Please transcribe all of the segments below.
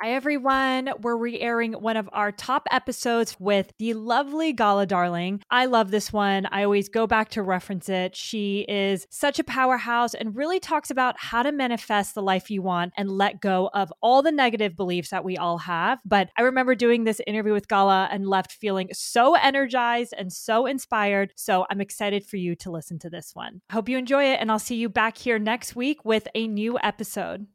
Hi, everyone. We're re-airing one of our top episodes with the lovely Gala Darling. I love this one. I always go back to reference it. She is such a powerhouse and really talks about how to manifest the life you want and let go of all the negative beliefs that we all have. But I remember doing this interview with Gala and left feeling so energized and so inspired. So I'm excited for you to listen to this one. Hope you enjoy it. And I'll see you back here next week with a new episode.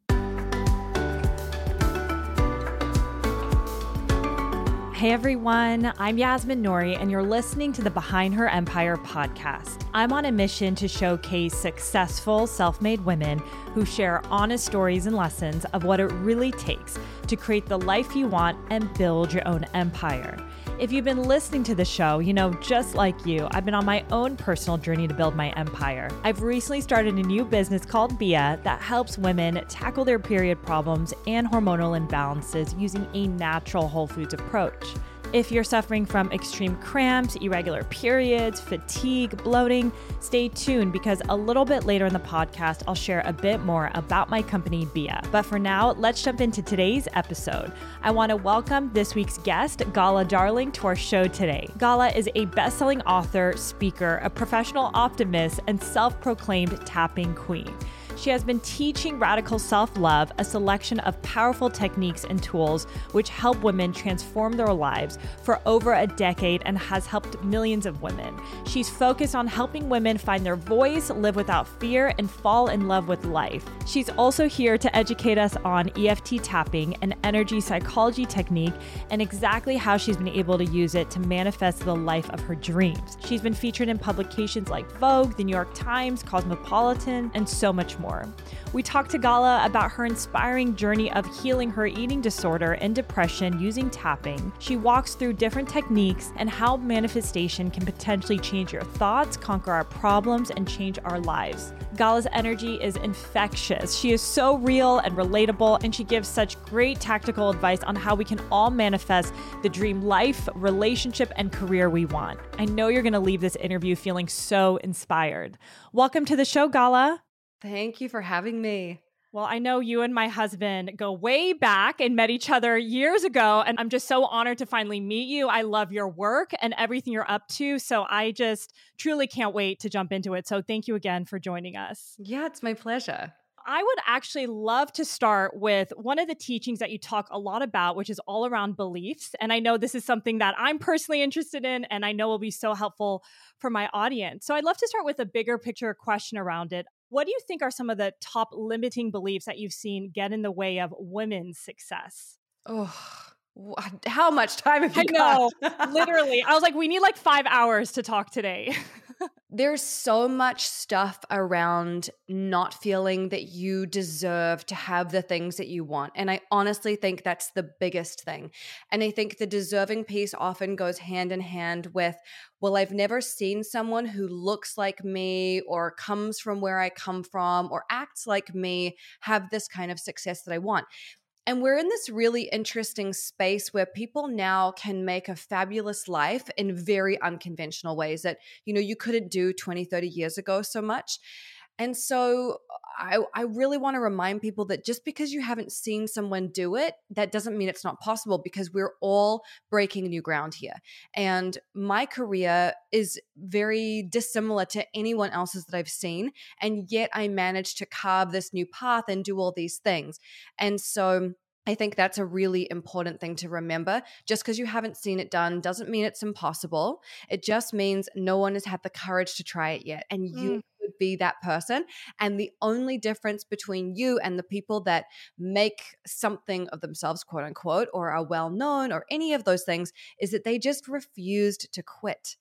Hey everyone, I'm Yasmin Nori and you're listening to the Behind Her Empire podcast. I'm on a mission to showcase successful self-made women who share honest stories and lessons of what it really takes to create the life you want and build your own empire. If you've been listening to the show, you know, just like you, I've been on my own personal journey to build my empire. I've recently started a new business called Beeya that helps women tackle their period problems and hormonal imbalances using a natural whole foods approach. If you're suffering from extreme cramps, irregular periods, fatigue, bloating, stay tuned because a little bit later in the podcast, I'll share a bit more about my company, Beeya. But for now, let's jump into today's episode. I want to welcome this week's guest, Gala Darling, to our show today. Gala is a best-selling author, speaker, a professional optimist, and self-proclaimed tapping queen. She has been teaching Radical Self Love, a selection of powerful techniques and tools which help women transform their lives for over a decade and has helped millions of women. She's focused on helping women find their voice, live without fear, and fall in love with life. She's also here to educate us on EFT tapping, an energy psychology technique, and exactly how she's been able to use it to manifest the life of her dreams. She's been featured in publications like Vogue, The New York Times, Cosmopolitan, and so much more. We talked to Gala about her inspiring journey of healing her eating disorder and depression using tapping. She walks through different techniques and how manifestation can potentially change your thoughts, conquer our problems, and change our lives. Gala's energy is infectious. She is so real and relatable, and she gives such great tactical advice on how we can all manifest the dream life, relationship, and career we want. I know you're going to leave this interview feeling so inspired. Welcome to the show, Gala. Thank you for having me. Well, I know you and my husband go way back and met each other years ago, and I'm just so honored to finally meet you. I love your work and everything you're up to, so I just truly can't wait to jump into it. So thank you again for joining us. Yeah, it's my pleasure. I would actually love to start with one of the teachings that you talk a lot about, which is all around beliefs. And I know this is something that I'm personally interested in, and I know will be so helpful for my audience. So I'd love to start with a bigger picture question around it. What do you think are some of the top limiting beliefs that you've seen get in the way of women's success? Oh, how much time have you got? I know, literally. I was like, we need like 5 hours to talk today. There's so much stuff around not feeling that you deserve to have the things that you want. And I honestly think that's the biggest thing. And I think the deserving piece often goes hand in hand with, well, I've never seen someone who looks like me or comes from where I come from or acts like me have this kind of success that I want. And we're in this really interesting space where people now can make a fabulous life in very unconventional ways that, you know, you couldn't do 20, 30 years ago so much. And so I really want to remind people that just because you haven't seen someone do it, that doesn't mean it's not possible, because we're all breaking new ground here. And my career is very dissimilar to anyone else's that I've seen. And yet I managed to carve this new path and do all these things. And so I think that's a really important thing to remember. Just because you haven't seen it done doesn't mean it's impossible. It just means no one has had the courage to try it yet. And you could be that person. And the only difference between you and the people that make something of themselves, quote unquote, or are well known or any of those things, is that they just refused to quit.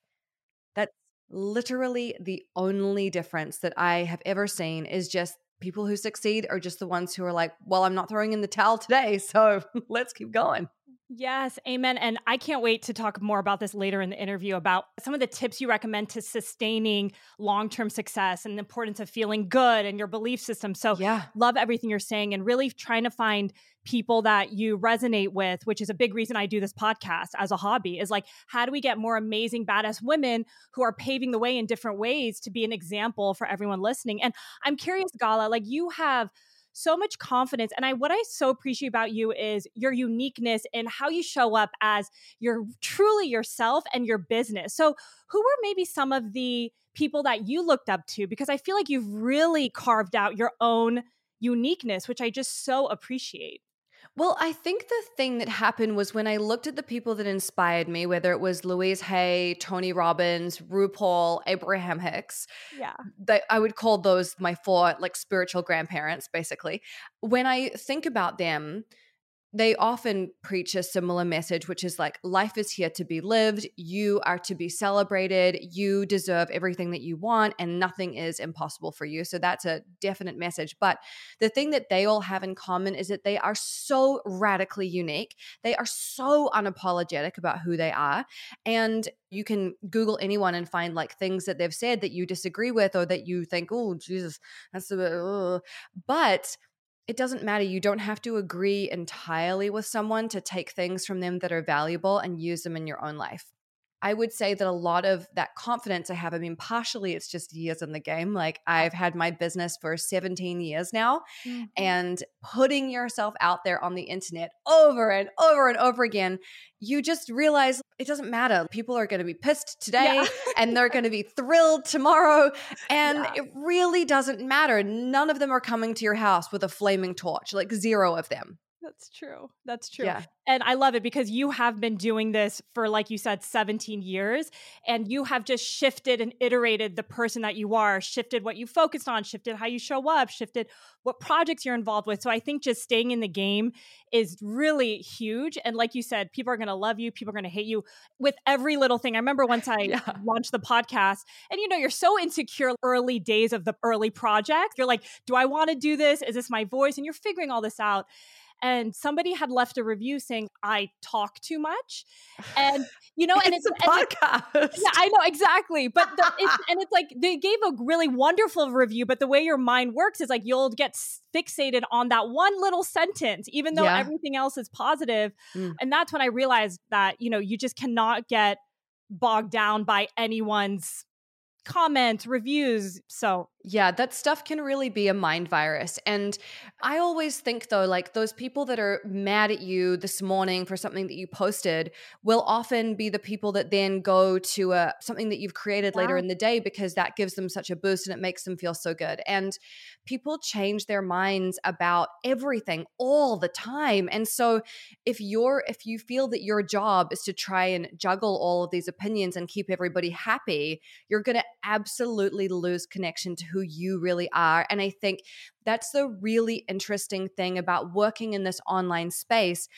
That's literally the only difference that I have ever seen, is just people who succeed are just the ones who are like, well, I'm not throwing in the towel today, so let's keep going. Yes, amen. And I can't wait to talk more about this later in the interview, about some of the tips you recommend to sustaining long-term success and the importance of feeling good and your belief system. So love everything you're saying, and really trying to find people that you resonate with, which is a big reason I do this podcast as a hobby, is like, how do we get more amazing, badass women who are paving the way in different ways to be an example for everyone listening? And I'm curious, Gala, like you have so much confidence. And what I so appreciate about you is your uniqueness and how you show up as you're truly yourself and your business. So who were maybe some of the people that you looked up to? Because I feel like you've really carved out your own uniqueness, which I just so appreciate. Well, I think the thing that happened was when I looked at the people that inspired me, whether it was Louise Hay, Tony Robbins, RuPaul, Abraham Hicks, I would call those my four spiritual grandparents, basically. When I think about them, they often preach a similar message, which is life is here to be lived. You are to be celebrated. You deserve everything that you want and nothing is impossible for you. So that's a definite message. But the thing that they all have in common is that they are so radically unique. They are so unapologetic about who they are. And you can Google anyone and find things that they've said that you disagree with or that you think, oh, Jesus, that's a bit, but it doesn't matter. You don't have to agree entirely with someone to take things from them that are valuable and use them in your own life. I would say that a lot of that confidence I have, partially it's just years in the game. I've had my business for 17 years now, and putting yourself out there on the internet over and over and over again, you just realize it doesn't matter. People are going to be pissed today and they're going to be thrilled tomorrow. And it really doesn't matter. None of them are coming to your house with a flaming torch, zero of them. That's true. That's true. Yeah. And I love it because you have been doing this for, like you said, 17 years, and you have just shifted and iterated the person that you are, shifted what you focused on, shifted how you show up, shifted what projects you're involved with. So I think just staying in the game is really huge. And like you said, people are going to love you. People are going to hate you with every little thing. I remember once I launched the podcast and, you're so insecure early days of the early project. You're like, do I want to do this? Is this my voice? And you're figuring all this out. And somebody had left a review saying, I talk too much. And, and it's a podcast. Yeah, I know, exactly. But it's they gave a really wonderful review, but the way your mind works is you'll get fixated on that one little sentence, even though everything else is positive. And that's when I realized that, you just cannot get bogged down by anyone's comments, reviews. So that stuff can really be a mind virus. And I always think though, those people that are mad at you this morning for something that you posted will often be the people that then go to something that you've created later in the day, because that gives them such a boost and it makes them feel so good. And people change their minds about everything all the time. And so if you feel that your job is to try and juggle all of these opinions and keep everybody happy, you're going to absolutely lose connection to who you really are. And I think that's the really interesting thing about working in this online space.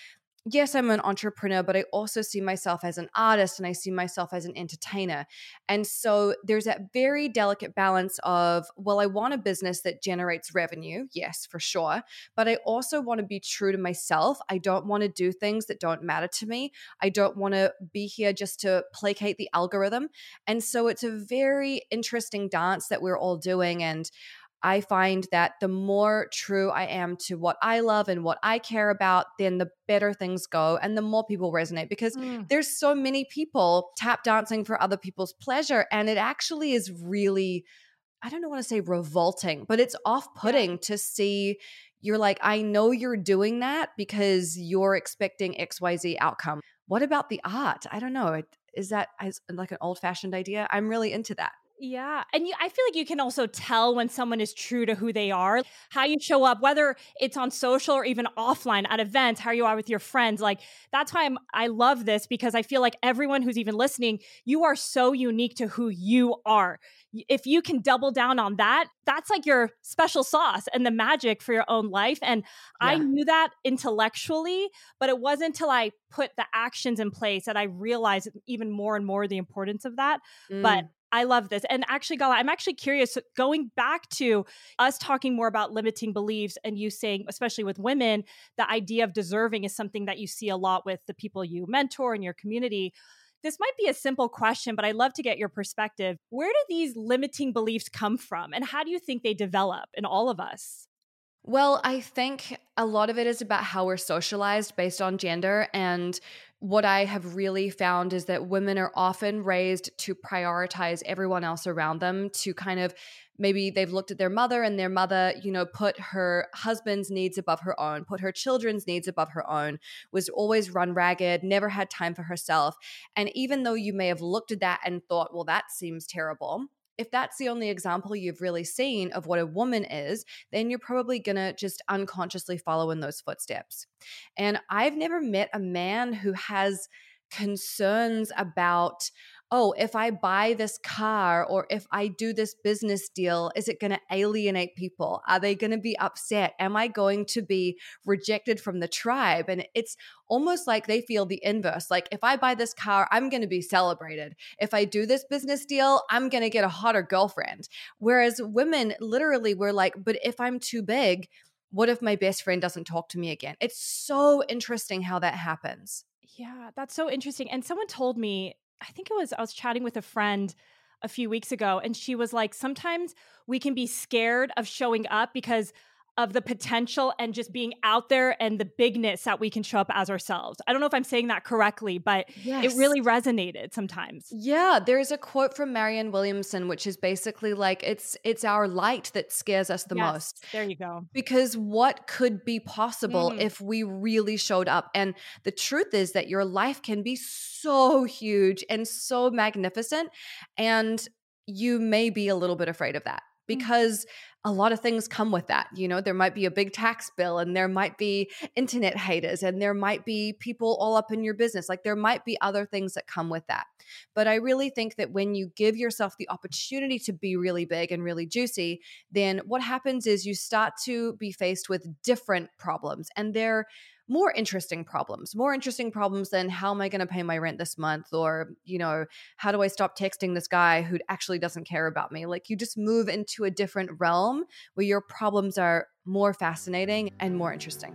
Yes, I'm an entrepreneur, but I also see myself as an artist and I see myself as an entertainer. And so there's that very delicate balance of, well, I want a business that generates revenue. Yes, for sure. But I also want to be true to myself. I don't want to do things that don't matter to me. I don't want to be here just to placate the algorithm. And so it's a very interesting dance that we're all doing. And I find that the more true I am to what I love and what I care about, then the better things go and the more people resonate, because there's so many people tap dancing for other people's pleasure. And it actually is really, I don't want to say revolting, but it's off-putting to see. You're like, I know you're doing that because you're expecting XYZ outcome. What about the art? I don't know. Is that an old-fashioned idea? I'm really into that. Yeah. And I feel like you can also tell when someone is true to who they are, how you show up, whether it's on social or even offline at events, how you are with your friends. That's why I love this, because I feel like everyone who's even listening, you are so unique to who you are. If you can double down on that, that's your special sauce and the magic for your own life. And I knew that intellectually, but it wasn't until I put the actions in place that I realized even more and more the importance of that. But I love this. And actually, Gala, I'm actually curious, going back to us talking more about limiting beliefs and you saying, especially with women, the idea of deserving is something that you see a lot with the people you mentor in your community. This might be a simple question, but I'd love to get your perspective. Where do these limiting beliefs come from? And how do you think they develop in all of us? Well, I think a lot of it is about how we're socialized based on gender. And what I have really found is that women are often raised to prioritize everyone else around them, to kind of maybe they've looked at their mother and their mother, you know, put her husband's needs above her own, put her children's needs above her own, was always run ragged, never had time for herself. And even though you may have looked at that and thought, well, that seems terrible, if that's the only example you've really seen of what a woman is, then you're probably going to just unconsciously follow in those footsteps. And I've never met a man who has concerns about, oh, if I buy this car or if I do this business deal, is it going to alienate people? Are they going to be upset? Am I going to be rejected from the tribe? And it's almost like they feel the inverse. Like, if I buy this car, I'm going to be celebrated. If I do this business deal, I'm going to get a hotter girlfriend. Whereas women literally were like, but if I'm too big, what if my best friend doesn't talk to me again? It's so interesting how that happens. Yeah, that's so interesting. And someone told me, I think it was, I was chatting with a friend a few weeks ago, and she was like, sometimes we can be scared of showing up because of the potential and just being out there and the bigness that we can show up as ourselves. I don't know if I'm saying that correctly, but yes, it really resonated sometimes. Yeah, there's a quote from Marianne Williamson, which is basically like, it's our light that scares us the most. There you go. Because what could be possible if we really showed up? And the truth is that your life can be so huge and so magnificent, and you may be a little bit afraid of that, because a lot of things come with that. You know, there might be a big tax bill, and there might be internet haters, and there might be people all up in your business. Like, there might be other things that come with that. But I really think that when you give yourself the opportunity to be really big and really juicy, then what happens is you start to be faced with different problems, and they're more interesting problems than how am I going to pay my rent this month, or, you know, how do I stop texting this guy who actually doesn't care about me? Like, you just move into a different realm where your problems are more fascinating and more interesting.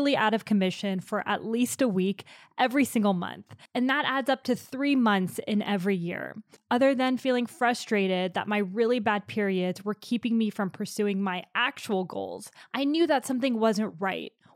out of commission for at least a week every single month. And that adds up to 3 months in every year. Other than feeling frustrated that my really bad periods were keeping me from pursuing my actual goals, I knew that something wasn't right.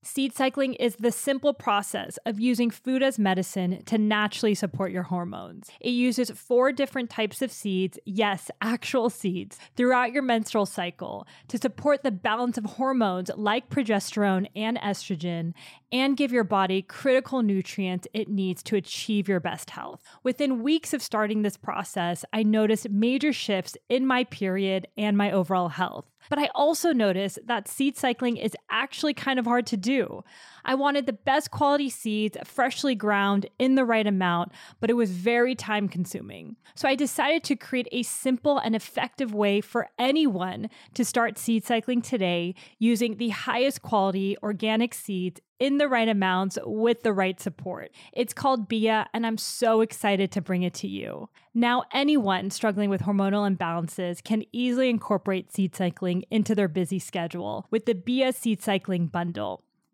Seed cycling is the simple process of using food as medicine to naturally support your hormones. It uses 4 different types of seeds, yes, actual seeds, throughout your menstrual cycle to support the balance of hormones like progesterone and estrogen, and give your body critical nutrients it needs to achieve your best health. Within weeks of starting this process, I noticed major shifts in my period and my overall health. But I also noticed that seed cycling is actually kind of hard to do. I wanted the best quality seeds, freshly ground in the right amount, but it was very time consuming. So I decided to create a simple and effective way for anyone to start seed cycling today, using the highest quality organic seeds in the right amounts with the right support. It's called Beeya, and I'm so excited to bring it to you. Now, anyone struggling with hormonal imbalances can easily incorporate seed cycling into their busy schedule with the Beeya Seed Cycling Bundle.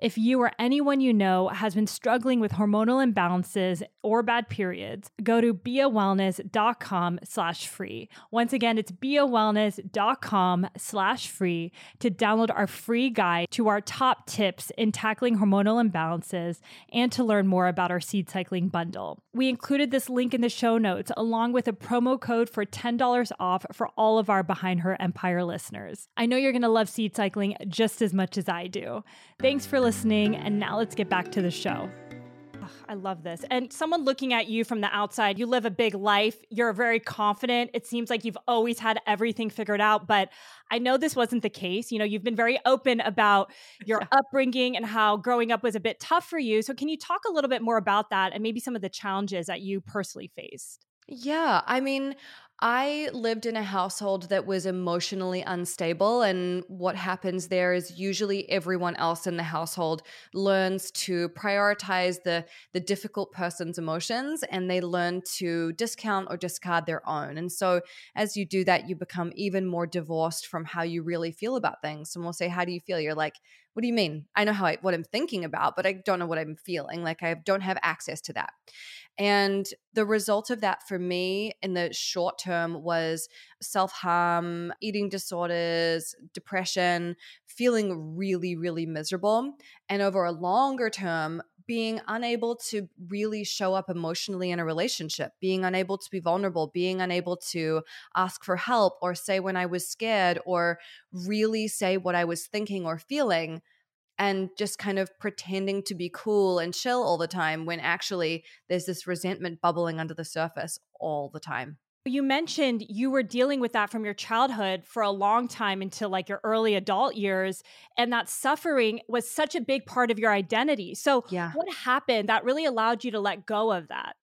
If you or anyone you know has been struggling with hormonal imbalances or bad periods, go to beeyawellness.com/free. Once again, it's beeyawellness.com/free to download our free guide to our top tips in tackling hormonal imbalances and to learn more about our seed cycling bundle. We included this link in the show notes along with a promo code for $10 off for all of our Behind Her Empire listeners. I know you're going to love seed cycling just as much as I do. Thanks for listening, and now let's get back to the show. Oh, I love this. And someone looking at you from the outside, you live a big life. You're very confident. It seems like you've always had everything figured out, but I know this wasn't the case. You know, you've been very open about your upbringing and how growing up was a bit tough for you. So can you talk a little bit more about that and maybe some of the challenges that you personally faced? Yeah. I mean, I lived in a household that was emotionally unstable, and what happens there is usually everyone else in the household learns to prioritize the difficult person's emotions, and they learn to discount or discard their own. And so as you do that, you become even more divorced from how you really feel about things. Someone will say, how do you feel? You're like, what do you mean? I know what I'm thinking about, but I don't know what I'm feeling. Like, I don't have access to that. And the result of that for me in the short term was self-harm, eating disorders, depression, feeling really, really miserable. And over a longer term, being unable to really show up emotionally in a relationship, being unable to be vulnerable, being unable to ask for help or say when I was scared or really say what I was thinking or feeling, and just kind of pretending to be cool and chill all the time when actually there's this resentment bubbling under the surface all the time. You mentioned you were dealing with that from your childhood for a long time until like your early adult years, and that suffering was such a big part of your identity. So what happened that really allowed you to let go of that?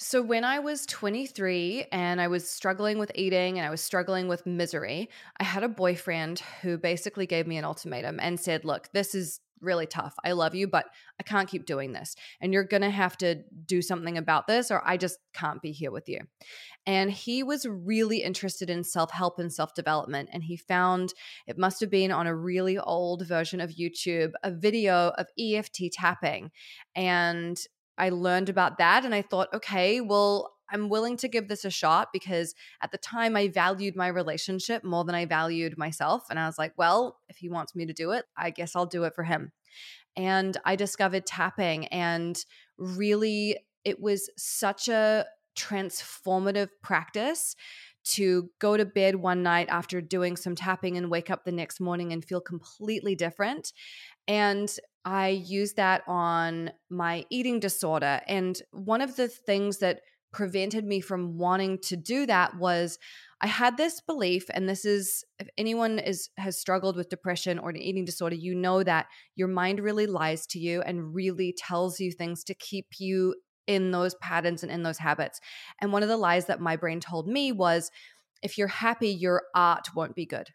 So when I was 23 and I was struggling with eating and I was struggling with misery, I had a boyfriend who basically gave me an ultimatum and said, look, this is really tough. I love you, but I can't keep doing this. And you're going to have to do something about this, or I just can't be here with you. And he was really interested in self-help and self-development. And he found, it must have been on a really old version of YouTube, a video of EFT tapping. And I learned about that. And I thought, okay, well, I'm willing to give this a shot, because at the time I valued my relationship more than I valued myself. And I was like, well, if he wants me to do it, I guess I'll do it for him. And I discovered tapping, and really it was such a transformative practice to go to bed one night after doing some tapping and wake up the next morning and feel completely different. And I used that on my eating disorder. And one of the things that prevented me from wanting to do that was I had this belief, and this is, if anyone has struggled with depression or an eating disorder, you know that your mind really lies to you and really tells you things to keep you in those patterns and in those habits. And one of the lies that my brain told me was, if you're happy, your art won't be good.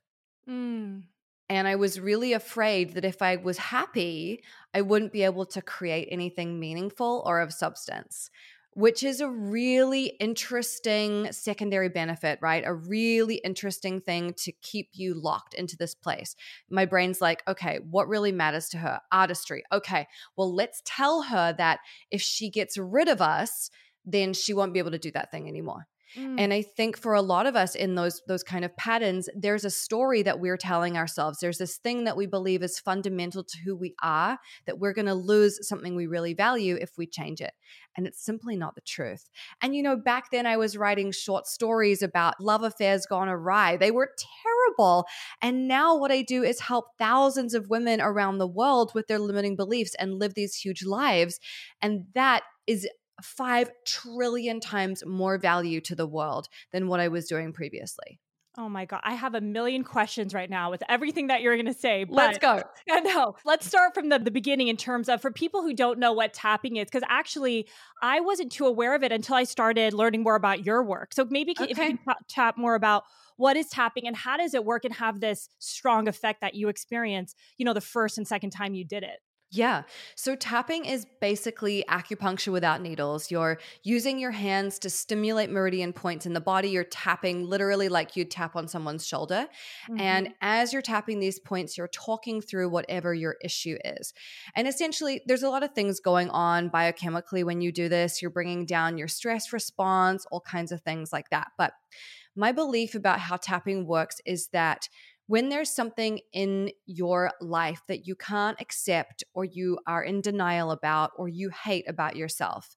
Mm. And I was really afraid that if I was happy, I wouldn't be able to create anything meaningful or of substance, which is a really interesting secondary benefit, right? A really interesting thing to keep you locked into this place. My brain's like, okay, what really matters to her? Artistry. Okay, well, let's tell her that if she gets rid of us, then she won't be able to do that thing anymore. Mm. And I think for a lot of us in those kind of patterns, there's a story that we're telling ourselves. There's this thing that we believe is fundamental to who we are, that we're going to lose something we really value if we change it. And it's simply not the truth. And, you know, back then I was writing short stories about love affairs gone awry. They were terrible. And now what I do is help thousands of women around the world with their limiting beliefs and live these huge lives. And that is 5 trillion times more value to the world than what I was doing previously. Oh my God. I have a million questions right now with everything that you're going to say. But let's go. No, let's start from the beginning in terms of, for people who don't know what tapping is, because actually I wasn't too aware of it until I started learning more about your work. So maybe if you can chat more about what is tapping and how does it work and have this strong effect that you experience, you know, the first and second time you did it. Yeah. So tapping is basically acupuncture without needles. You're using your hands to stimulate meridian points in the body. You're tapping literally like you'd tap on someone's shoulder. Mm-hmm. And as you're tapping these points, you're talking through whatever your issue is. And essentially, there's a lot of things going on biochemically when you do this. You're bringing down your stress response, all kinds of things like that. But my belief about how tapping works is that when there's something in your life that you can't accept or you are in denial about or you hate about yourself,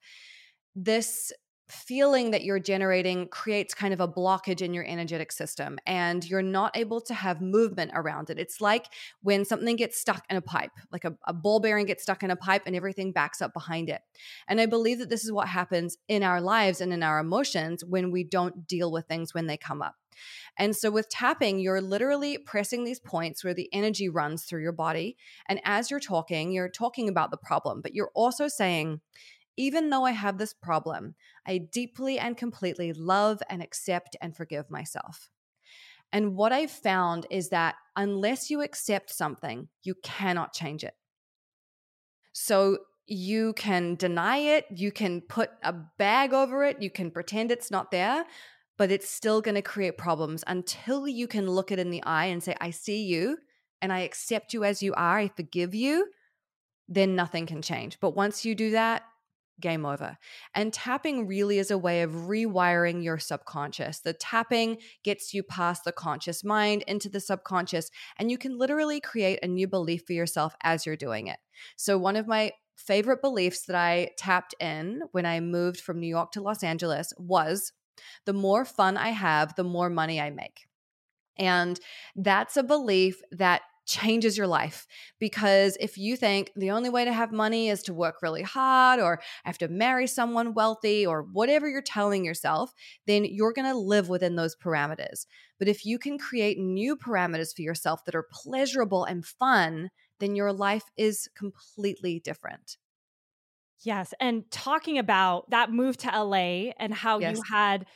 this feeling that you're generating creates kind of a blockage in your energetic system and you're not able to have movement around it. It's like when something gets stuck in a pipe, like a ball bearing gets stuck in a pipe and everything backs up behind it. And I believe that this is what happens in our lives and in our emotions when we don't deal with things when they come up. And so with tapping, you're literally pressing these points where the energy runs through your body. And as you're talking about the problem, but you're also saying, even though I have this problem, I deeply and completely love and accept and forgive myself. And what I've found is that unless you accept something, you cannot change it. So you can deny it, you can put a bag over it, you can pretend it's not there, but it's still going to create problems until you can look it in the eye and say, I see you and I accept you as you are, I forgive you, then nothing can change. But once you do that, game over. And tapping really is a way of rewiring your subconscious. The tapping gets you past the conscious mind into the subconscious, and you can literally create a new belief for yourself as you're doing it. So one of my favorite beliefs that I tapped in when I moved from New York to Los Angeles was, the more fun I have, the more money I make. And that's a belief that changes your life, because if you think the only way to have money is to work really hard or I have to marry someone wealthy or whatever you're telling yourself, then you're going to live within those parameters. But if you can create new parameters for yourself that are pleasurable and fun, then your life is completely different. Yes. And talking about that move to LA and how you had,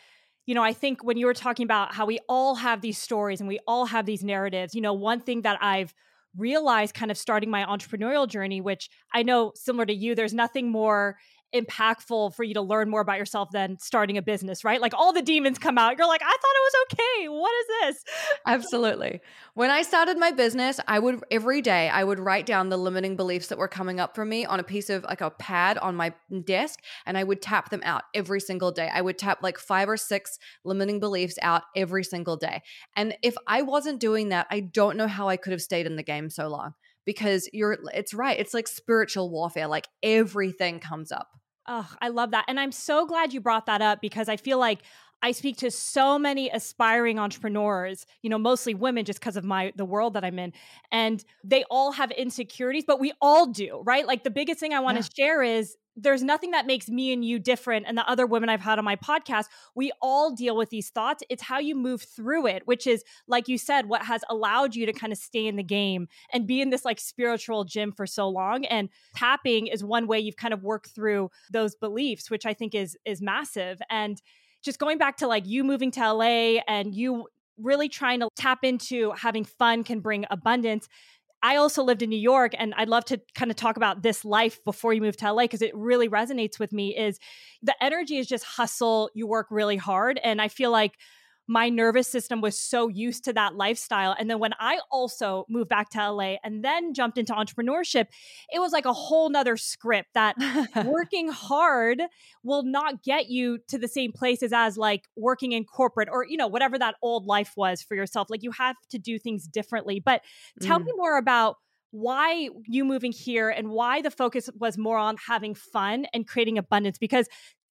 I think when you were talking about how we all have these stories and we all have these narratives, one thing that I've realized kind of starting my entrepreneurial journey, which I know similar to you, there's nothing more impactful for you to learn more about yourself than starting a business, right? Like all the demons come out. You're like, I thought it was okay. What is this? Absolutely. When I started my business, every day I would write down the limiting beliefs that were coming up for me on a piece of like a pad on my desk. And I would tap them out every single day. I would tap like 5 or 6 limiting beliefs out every single day. And if I wasn't doing that, I don't know how I could have stayed in the game so long, because it's right. It's like spiritual warfare. Like everything comes up. Oh, I love that. And I'm so glad you brought that up, because I feel like I speak to so many aspiring entrepreneurs, mostly women, just because of the world that I'm in. And they all have insecurities, but we all do, right? Like the biggest thing I want to share is there's nothing that makes me and you different and the other women I've had on my podcast. We all deal with these thoughts. It's how you move through it, which is, like you said, what has allowed you to kind of stay in the game and be in this like spiritual gym for so long. And tapping is one way you've kind of worked through those beliefs, which I think is massive. And just going back to like you moving to LA and you really trying to tap into having fun can bring abundance. I also lived in New York, and I'd love to kind of talk about this life before you moved to LA, because it really resonates with me, is the energy is just hustle. You work really hard. And I feel like my nervous system was so used to that lifestyle. And then when I also moved back to LA and then jumped into entrepreneurship, it was like a whole nother script that working hard will not get you to the same places as like working in corporate or, whatever that old life was for yourself. Like you have to do things differently. But tell me more about why you moving here and why the focus was more on having fun and creating abundance, because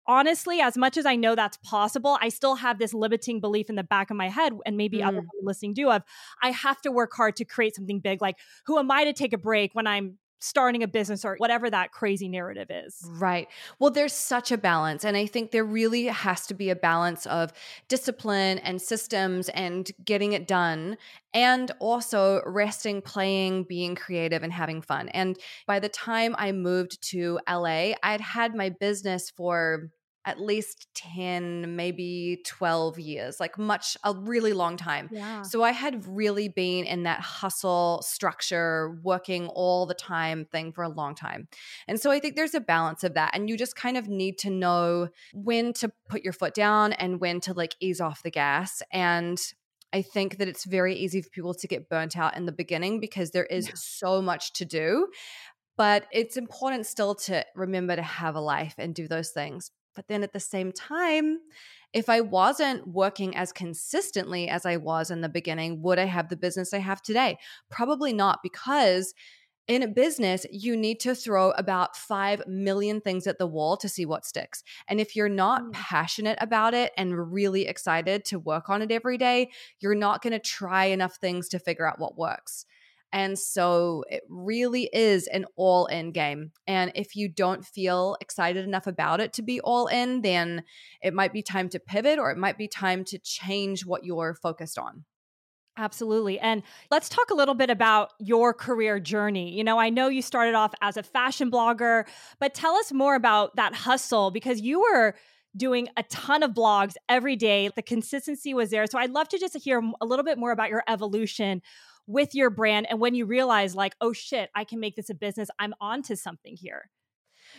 honestly, as much as I know that's possible, I still have this limiting belief in the back of my head, and maybe other people listening do, of I have to work hard to create something big. Like, who am I to take a break when I'm starting a business or whatever that crazy narrative is? Right. Well, there's such a balance. And I think there really has to be a balance of discipline and systems and getting it done, and also resting, playing, being creative, and having fun. And by the time I moved to LA, I'd had my business for at least 10, maybe 12 years, like a really long time. Yeah. So I had really been in that hustle structure, working all the time thing for a long time. And so I think there's a balance of that. And you just kind of need to know when to put your foot down and when to like ease off the gas. And I think that it's very easy for people to get burnt out in the beginning because there is so much to do, but it's important still to remember to have a life and do those things. But then at the same time, if I wasn't working as consistently as I was in the beginning, would I have the business I have today? Probably not, because in a business, you need to throw about 5 million things at the wall to see what sticks. And if you're not passionate about it and really excited to work on it every day, you're not going to try enough things to figure out what works. And so it really is an all-in game. And if you don't feel excited enough about it to be all in, then it might be time to pivot, or it might be time to change what you're focused on. Absolutely. And let's talk a little bit about your career journey. You know, I know you started off as a fashion blogger, but tell us more about that hustle, because you were doing a ton of blogs every day. The consistency was there. So I'd love to just hear a little bit more about your evolution with your brand and when you realize, like, oh shit, I can make this a business. I'm onto something here.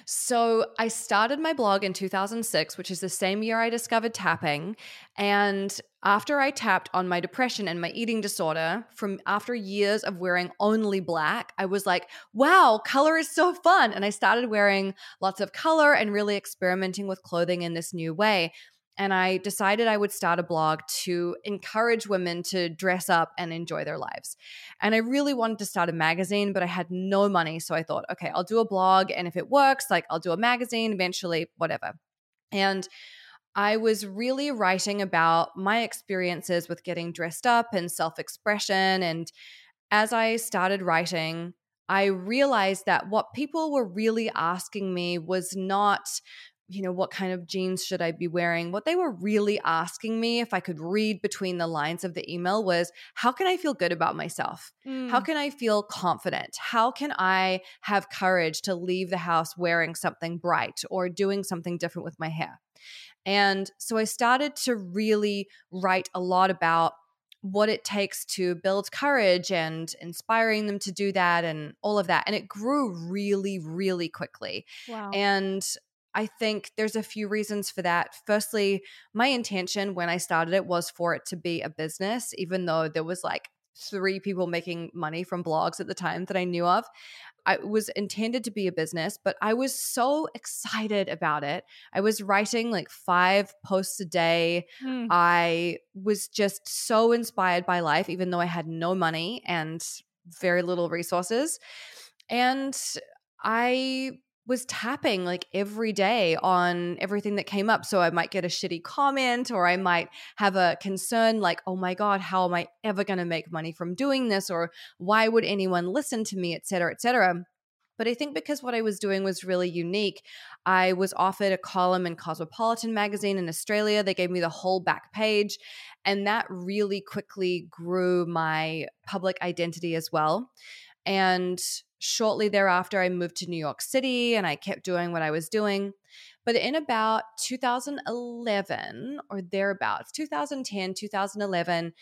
So I started my blog in 2006, which is the same year I discovered tapping. And after I tapped on my depression and my eating disorder, after years of wearing only black, I was like, wow, color is so fun. And I started wearing lots of color and really experimenting with clothing in this new way. And I decided I would start a blog to encourage women to dress up and enjoy their lives. And I really wanted to start a magazine, but I had no money. So I thought, okay, I'll do a blog. And if it works, like, I'll do a magazine eventually, whatever. And I was really writing about my experiences with getting dressed up and self-expression. And as I started writing, I realized that what people were really asking me was not, you know, what kind of jeans should I be wearing? What they were really asking me, if I could read between the lines of the email, was how can I feel good about myself? How can I feel confident? How can I have courage to leave the house wearing something bright or doing something different with my hair? And so I started to really write a lot about what it takes to build courage and inspiring them to do that and all of that. And it grew really, really quickly. Wow. And I think there's a few reasons for that. Firstly, my intention when I started it was for it to be a business, even though there was like 3 people making money from blogs at the time that I knew of. It was intended to be a business, but I was so excited about it. I was writing like 5 posts a day. I was just so inspired by life, even though I had no money and very little resources. And I was tapping like every day on everything that came up. So I might get a shitty comment, or I might have a concern like, oh my God, how am I ever going to make money from doing this? Or why would anyone listen to me, et cetera, et cetera. But I think because what I was doing was really unique, I was offered a column in Cosmopolitan magazine in Australia. They gave me the whole back page. And that really quickly grew my public identity as well. And shortly thereafter, I moved to New York City and I kept doing what I was doing. But in about 2011 or thereabouts, 2010, 2011,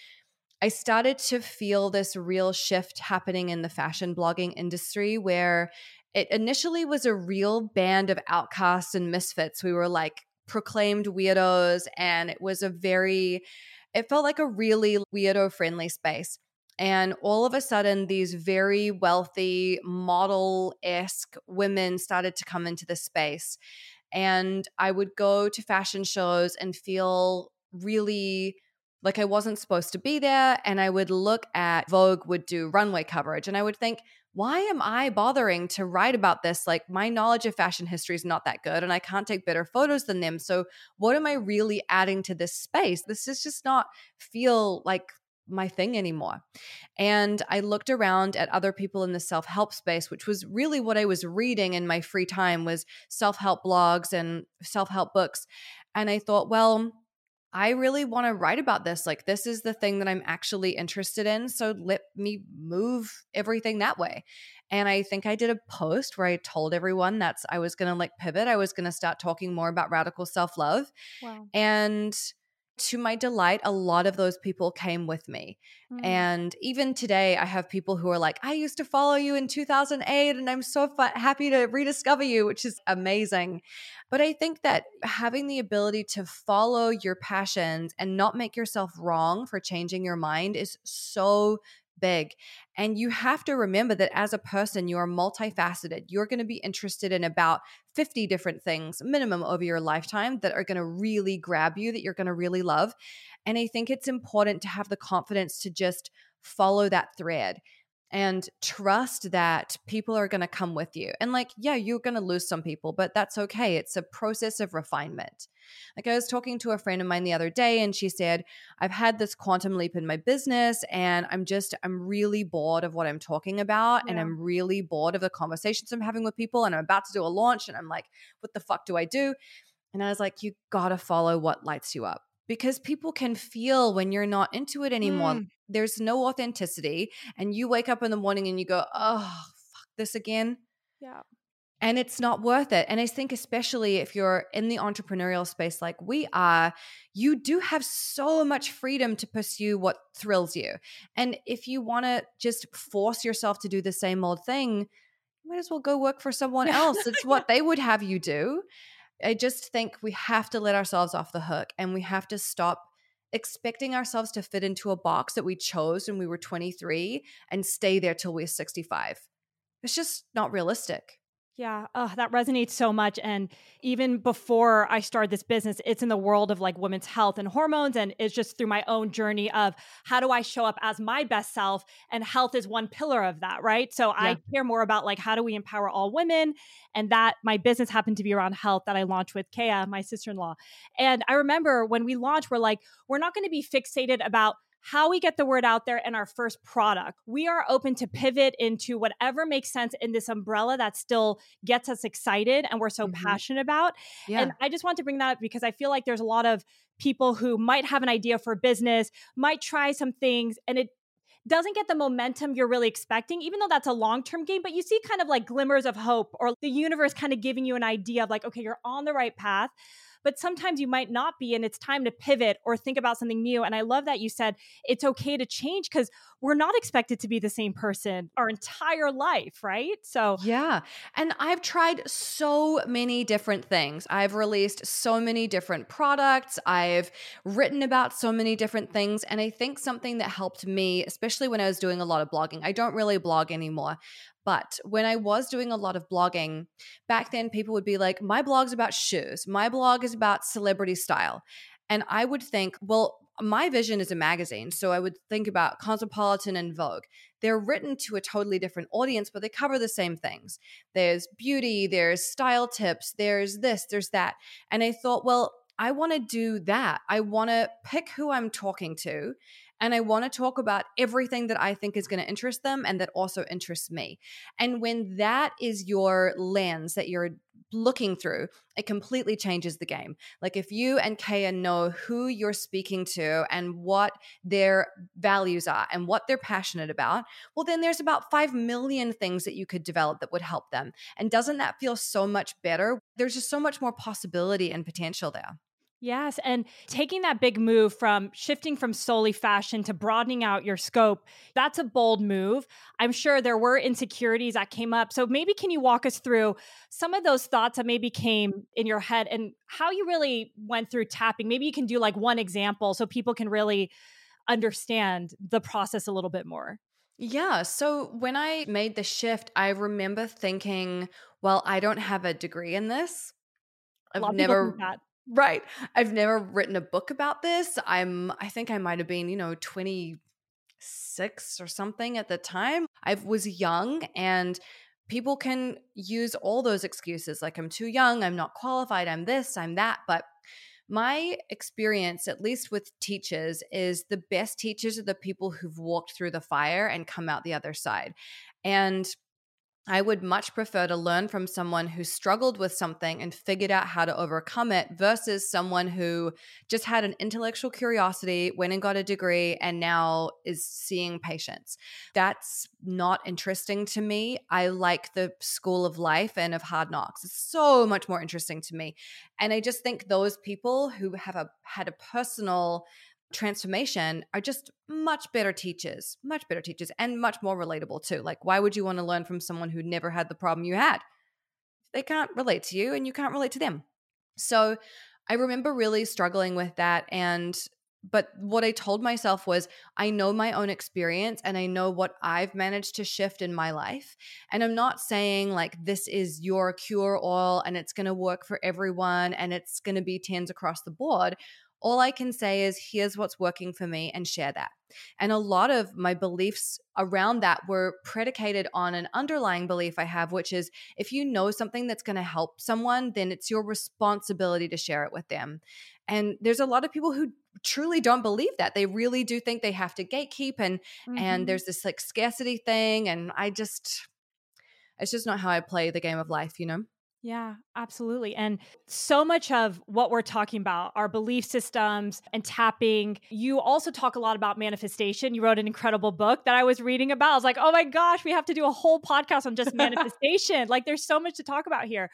I started to feel this real shift happening in the fashion blogging industry, where it initially was a real band of outcasts and misfits. We were like proclaimed weirdos, and it felt like a really weirdo-friendly space. And all of a sudden, these very wealthy, model-esque women started to come into the space. And I would go to fashion shows and feel really like I wasn't supposed to be there. And I would look at Vogue would do runway coverage, and I would think, why am I bothering to write about this? Like, my knowledge of fashion history is not that good, and I can't take better photos than them. So what am I really adding to this space? This is just not feel like my thing anymore. And I looked around at other people in the self-help space, which was really what I was reading in my free time, was self-help blogs and self-help books. And I thought, well, I really want to write about this. Like, this is the thing that I'm actually interested in. So let me move everything that way. And I think I did a post where I told everyone that's I was going to like pivot. I was going to start talking more about radical self-love. Wow. And to my delight, a lot of those people came with me. Mm. And even today, I have people who are like, I used to follow you in 2008 and I'm so happy to rediscover you, which is amazing. But I think that having the ability to follow your passions and not make yourself wrong for changing your mind is so big. And you have to remember that as a person, you are multifaceted. You're going to be interested in about 50 different things minimum over your lifetime that are going to really grab you, that you're going to really love. And I think it's important to have the confidence to just follow that thread and trust that people are going to come with you. And like, yeah, you're going to lose some people, but that's okay. It's a process of refinement. Like, I was talking to a friend of mine the other day and she said, I've had this quantum leap in my business and I'm really bored of what I'm talking about. Yeah. And I'm really bored of the conversations I'm having with people. And I'm about to do a launch and I'm like, what the fuck do I do? And I was like, you got to follow what lights you up, because people can feel when you're not into it anymore. Mm. There's no authenticity. And you wake up in the morning and you go, oh, fuck this again. Yeah. And it's not worth it. And I think especially if you're in the entrepreneurial space like we are, you do have so much freedom to pursue what thrills you. And if you want to just force yourself to do the same old thing, you might as well go work for someone else. It's what they would have you do. I just think we have to let ourselves off the hook, and we have to stop expecting ourselves to fit into a box that we chose when we were 23 and stay there till we're 65. It's just not realistic. Yeah. Oh, that resonates so much. And even before I started this business, it's in the world of like women's health and hormones. And it's just through my own journey of how do I show up as my best self? And health is one pillar of that, right? So yeah. I care more about like, how do we empower all women? And that my business happened to be around health that I launched with Kea, my sister-in-law. And I remember when we launched, we're like, we're not going to be fixated about how we get the word out there and our first product. We are open to pivot into whatever makes sense in this umbrella that still gets us excited and we're so passionate about. Yeah. And I just want to bring that up because I feel like there's a lot of people who might have an idea for a business, might try some things, and it doesn't get the momentum you're really expecting, even though that's a long-term game, but you see kind of like glimmers of hope or the universe kind of giving you an idea of like, okay, you're on the right path. But sometimes you might not be, and it's time to pivot or think about something new. And I love that you said it's okay to change, because we're not expected to be the same person our entire life, right? So yeah. And I've tried so many different things. I've released so many different products. I've written about so many different things. And I think something that helped me, especially when I was doing a lot of blogging — I don't really blog anymore — but when I was doing a lot of blogging, back then people would be like, my blog's about shoes. My blog is about celebrity style. And I would think, well, my vision is a magazine. So I would think about Cosmopolitan and Vogue. They're written to a totally different audience, but they cover the same things. There's beauty, there's style tips, there's this, there's that. And I thought, well, I want to do that. I want to pick who I'm talking to, and I want to talk about everything that I think is going to interest them and that also interests me. And when that is your lens that you're looking through, it completely changes the game. Like, if you and Kea know who you're speaking to and what their values are and what they're passionate about, well, then there's about 5 million things that you could develop that would help them. And doesn't that feel so much better? There's just so much more possibility and potential there. Yes. And taking that big move from shifting from solely fashion to broadening out your scope, that's a bold move. I'm sure there were insecurities that came up. So maybe can you walk us through some of those thoughts that maybe came in your head and how you really went through tapping? Maybe you can do like one example so people can really understand the process a little bit more. Yeah. So when I made the shift, I remember thinking, well, I don't have a degree in this. Right. I've never written a book about this. I think I might've been, 26 or something at the time. I was young, and people can use all those excuses. Like, I'm too young, I'm not qualified, I'm this, I'm that. But my experience, at least with teachers, is the best teachers are the people who've walked through the fire and come out the other side. And I would much prefer to learn from someone who struggled with something and figured out how to overcome it versus someone who just had an intellectual curiosity, went and got a degree, and now is seeing patients. That's not interesting to me. I like the school of life and of hard knocks. It's so much more interesting to me. And I just think those people who have had a personal transformation are just much better teachers and much more relatable too. Like, why would you want to learn from someone who never had the problem you had? They can't relate to you and you can't relate to them. So I remember really struggling with that. But what I told myself was, I know my own experience and I know what I've managed to shift in my life. And I'm not saying like this is your cure all and it's going to work for everyone and it's going to be 10s across the board. All I can say is here's what's working for me and share that. And a lot of my beliefs around that were predicated on an underlying belief I have, which is if you know something that's going to help someone, then it's your responsibility to share it with them. And there's a lot of people who truly don't believe that. They really do think they have to gatekeep and there's this like scarcity thing. And it's just not how I play the game of life, you know? Yeah, absolutely. And so much of what we're talking about, our belief systems and tapping, you also talk a lot about manifestation. You wrote an incredible book that I was reading about. I was like, oh my gosh, we have to do a whole podcast on just manifestation. Like there's so much to talk about here.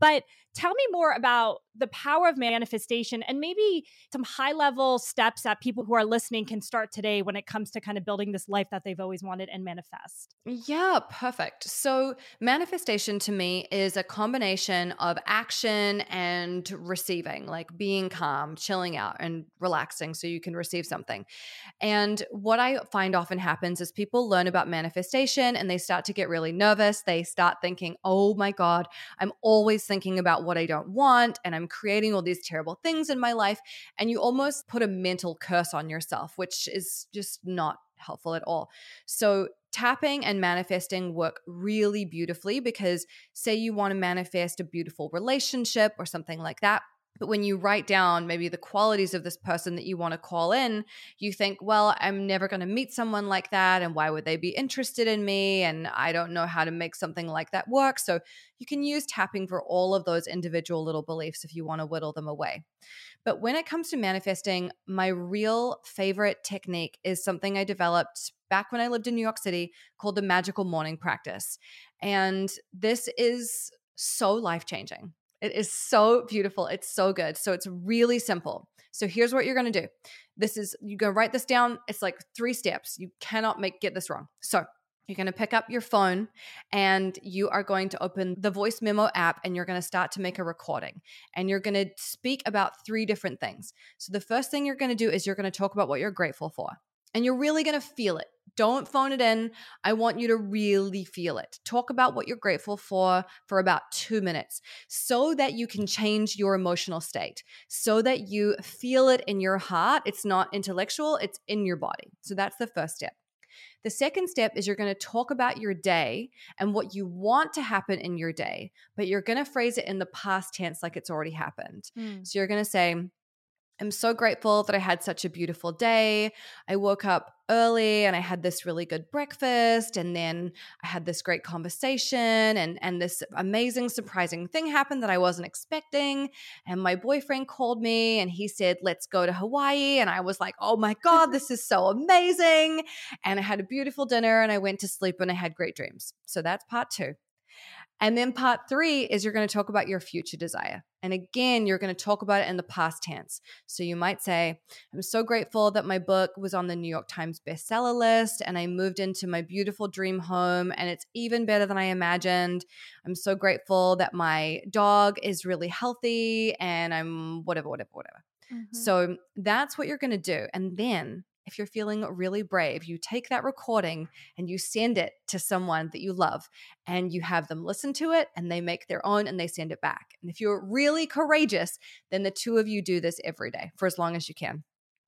But tell me more about the power of manifestation and maybe some high level steps that people who are listening can start today when it comes to kind of building this life that they've always wanted and manifest. Yeah, perfect. So manifestation to me is a combination of action and receiving, like being calm, chilling out and relaxing so you can receive something. And what I find often happens is people learn about manifestation and they start to get really nervous. They start thinking, oh my God, I'm always thinking about what I don't want and I'm creating all these terrible things in my life. And you almost put a mental curse on yourself, which is just not helpful at all. So tapping and manifesting work really beautifully because say you want to manifest a beautiful relationship or something like that. But when you write down maybe the qualities of this person that you want to call in, you think, well, I'm never going to meet someone like that. And why would they be interested in me? And I don't know how to make something like that work. So you can use tapping for all of those individual little beliefs if you want to whittle them away. But when it comes to manifesting, my real favorite technique is something I developed back when I lived in New York City called the Magical Morning Practice. And this is so life-changing. It is so beautiful. It's so good. So it's really simple. So here's what you're going to do. You're going to write this down. It's like 3 steps. You cannot get this wrong. So you're going to pick up your phone and you are going to open the voice memo app and you're going to start to make a recording and you're going to speak about 3 different things. So the first thing you're going to do is you're going to talk about what you're grateful for and you're really going to feel it. Don't phone it in. I want you to really feel it. Talk about what you're grateful for about 2 minutes so that you can change your emotional state, so that you feel it in your heart. It's not intellectual, it's in your body. So that's the first step. The second step is you're going to talk about your day and what you want to happen in your day, but you're going to phrase it in the past tense like it's already happened. So you're going to say, I'm so grateful that I had such a beautiful day. I woke up early and I had this really good breakfast and then I had this great conversation and this amazing, surprising thing happened that I wasn't expecting. And my boyfriend called me and he said, let's go to Hawaii. And I was like, oh my God, this is so amazing. And I had a beautiful dinner and I went to sleep and I had great dreams. So that's part 2. And then part 3 is you're going to talk about your future desire. And again, you're going to talk about it in the past tense. So you might say, I'm so grateful that my book was on the New York Times bestseller list and I moved into my beautiful dream home and it's even better than I imagined. I'm so grateful that my dog is really healthy and I'm whatever. So that's what you're going to do. And then if you're feeling really brave, you take that recording and you send it to someone that you love and you have them listen to it and they make their own and they send it back. And if you're really courageous, then the 2 of you do this every day for as long as you can.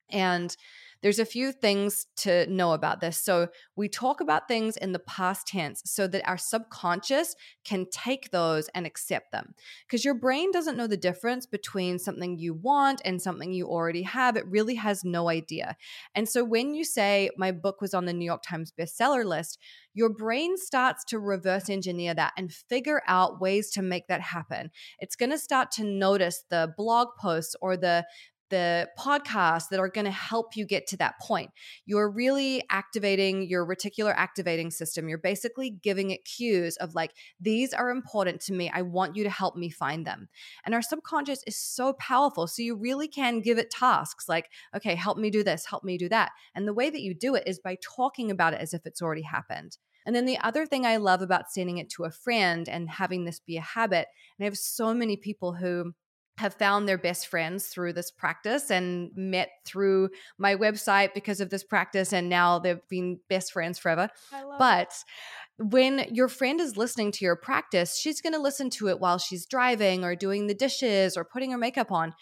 And There's a few things to know about this. So we talk about things in the past tense so that our subconscious can take those and accept them, because your brain doesn't know the difference between something you want and something you already have. It really has no idea. And so when you say my book was on the New York Times bestseller list, your brain starts to reverse engineer that and figure out ways to make that happen. It's going to start to notice the blog posts or the podcasts that are going to help you get to that point. You're really activating your reticular activating system. You're basically giving it cues of like, these are important to me. I want you to help me find them. And our subconscious is so powerful. So you really can give it tasks like, okay, help me do this, help me do that. And the way that you do it is by talking about it as if it's already happened. And then the other thing I love about sending it to a friend and having this be a habit, and I have so many people who have found their best friends through this practice and met through my website because of this practice, and now they've been best friends forever. But when your friend is listening to your practice, she's going to listen to it while she's driving or doing the dishes or putting her makeup on,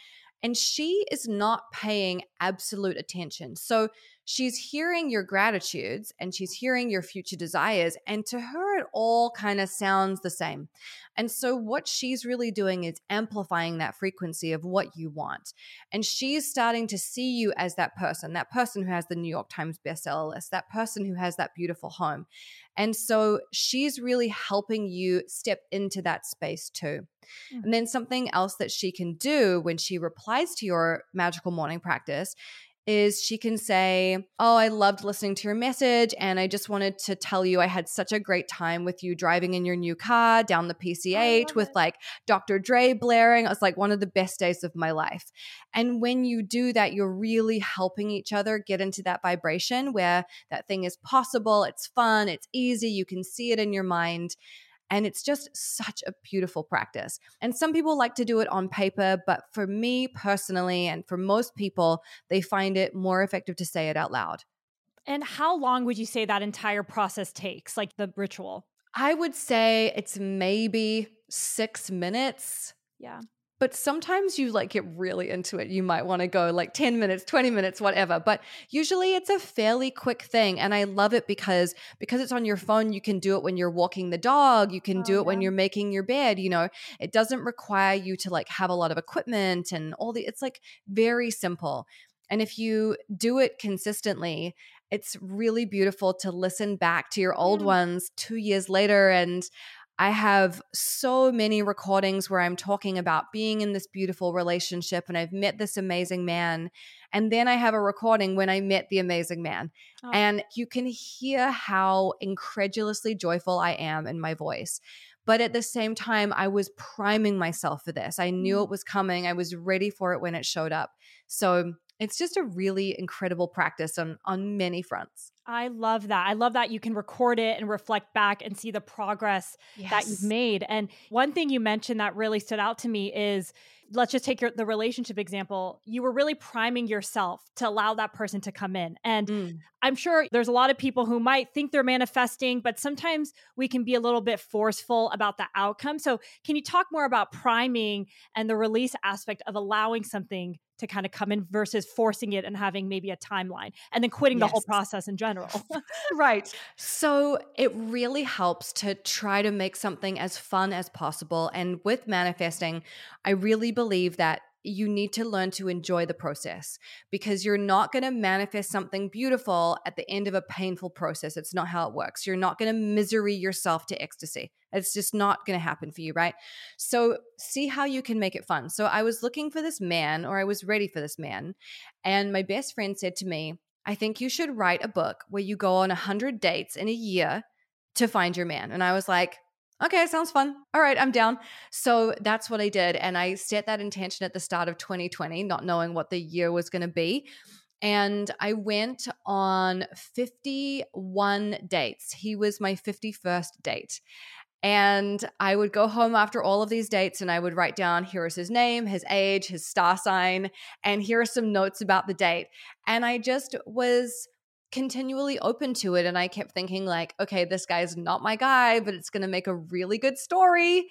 and she is not paying absolute attention. So she's hearing your gratitudes and she's hearing your future desires, and to her it all kind of sounds the same. And so what she's really doing is amplifying that frequency of what you want. And she's starting to see you as that person who has the New York Times bestseller list, that person who has that beautiful home. And so she's really helping you step into that space too. Mm-hmm. And then something else that she can do when she replies to your magical morning practice is she can say, oh, I loved listening to your message, and I just wanted to tell you I had such a great time with you driving in your new car down the PCH with like Dr. Dre blaring. It was like one of the best days of my life. And when you do that, you're really helping each other get into that vibration where that thing is possible, it's fun, it's easy, you can see it in your mind. And it's just such a beautiful practice. And some people like to do it on paper, but for me personally, and for most people, they find it more effective to say it out loud. And how long would you say that entire process takes, like the ritual? I would say it's maybe 6 minutes. Yeah. But sometimes you like get really into it. You might want to go like 10 minutes, 20 minutes, whatever. But usually it's a fairly quick thing. And I love it because it's on your phone, you can do it when you're walking the dog. You can do it when you're making your bed. You know, it doesn't require you to like have a lot of equipment and all the, it's like very simple. And if you do it consistently, it's really beautiful to listen back to your old ones 2 years later. And I have so many recordings where I'm talking about being in this beautiful relationship and I've met this amazing man. And then I have a recording when I met the amazing man. Oh. And you can hear how incredulously joyful I am in my voice. But at the same time, I was priming myself for this. I knew it was coming. I was ready for it when it showed up. So it's just a really incredible practice on many fronts. I love that. I love that you can record it and reflect back and see the progress that you've made. And one thing you mentioned that really stood out to me is, let's just take the relationship example. You were really priming yourself to allow that person to come in. And I'm sure there's a lot of people who might think they're manifesting, but sometimes we can be a little bit forceful about the outcome. So can you talk more about priming and the release aspect of allowing something to kind of come in versus forcing it and having maybe a timeline and then quitting the whole process in general? Right. So it really helps to try to make something as fun as possible. And with manifesting, I really believe that you need to learn to enjoy the process, because you're not going to manifest something beautiful at the end of a painful process. It's not how it works. You're not going to misery yourself to ecstasy. It's just not going to happen for you, right? So see how you can make it fun. So I was looking for this man, or I was ready for this man. And my best friend said to me, I think you should write a book where you go on 100 dates in a year to find your man. And I was like, okay, sounds fun. All right, I'm down. So that's what I did. And I set that intention at the start of 2020, not knowing what the year was going to be. And I went on 51 dates. He was my 51st date. And I would go home after all of these dates and I would write down, here is his name, his age, his star sign, and here are some notes about the date. And I just was continually open to it. And I kept thinking like, okay, this guy's not my guy, but it's going to make a really good story.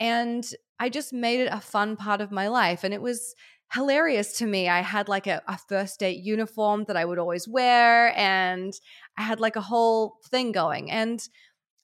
And I just made it a fun part of my life. And it was hilarious to me. I had like a first date uniform that I would always wear, and I had like a whole thing going, and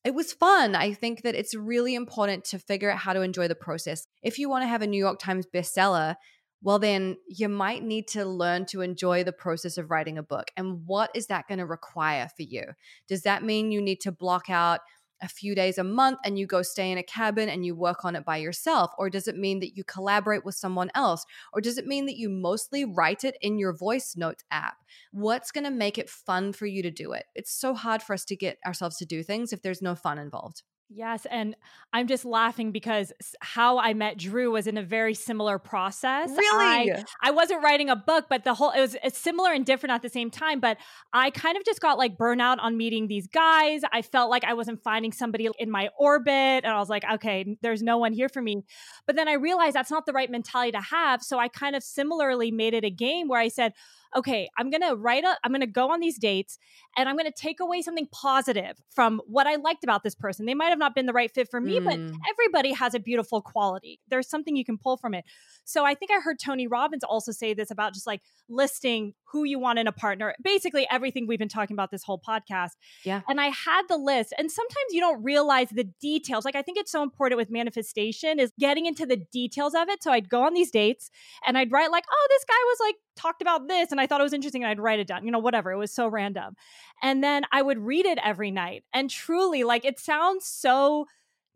it was fun. I think that it's really important to figure out how to enjoy the process. If you want to have a New York Times bestseller, well, then you might need to learn to enjoy the process of writing a book. And what is that going to require for you? Does that mean you need to block out a few days a month and you go stay in a cabin and you work on it by yourself? Or does it mean that you collaborate with someone else? Or does it mean that you mostly write it in your voice notes app? What's going to make it fun for you to do it? It's so hard for us to get ourselves to do things if there's no fun involved. Yes. And I'm just laughing because how I met Drew was in a very similar process. Really? I wasn't writing a book, but it's similar and different at the same time. But I kind of just got like burnout on meeting these guys. I felt like I wasn't finding somebody in my orbit. And I was like, okay, there's no one here for me. But then I realized that's not the right mentality to have. So I kind of similarly made it a game where I said, okay, I'm going to go on these dates and I'm going to take away something positive from what I liked about this person. They might have not been the right fit for me, but everybody has a beautiful quality. There's something you can pull from it. So I think I heard Tony Robbins also say this about just like listing who you want in a partner, basically everything we've been talking about this whole podcast. Yeah. And I had the list, and sometimes you don't realize the details. Like I think it's so important with manifestation is getting into the details of it. So I'd go on these dates and I'd write like, oh, this guy was like, talked about this and I thought it was interesting and I'd write it down, whatever. It was so random. And then I would read it every night. And truly, like it sounds so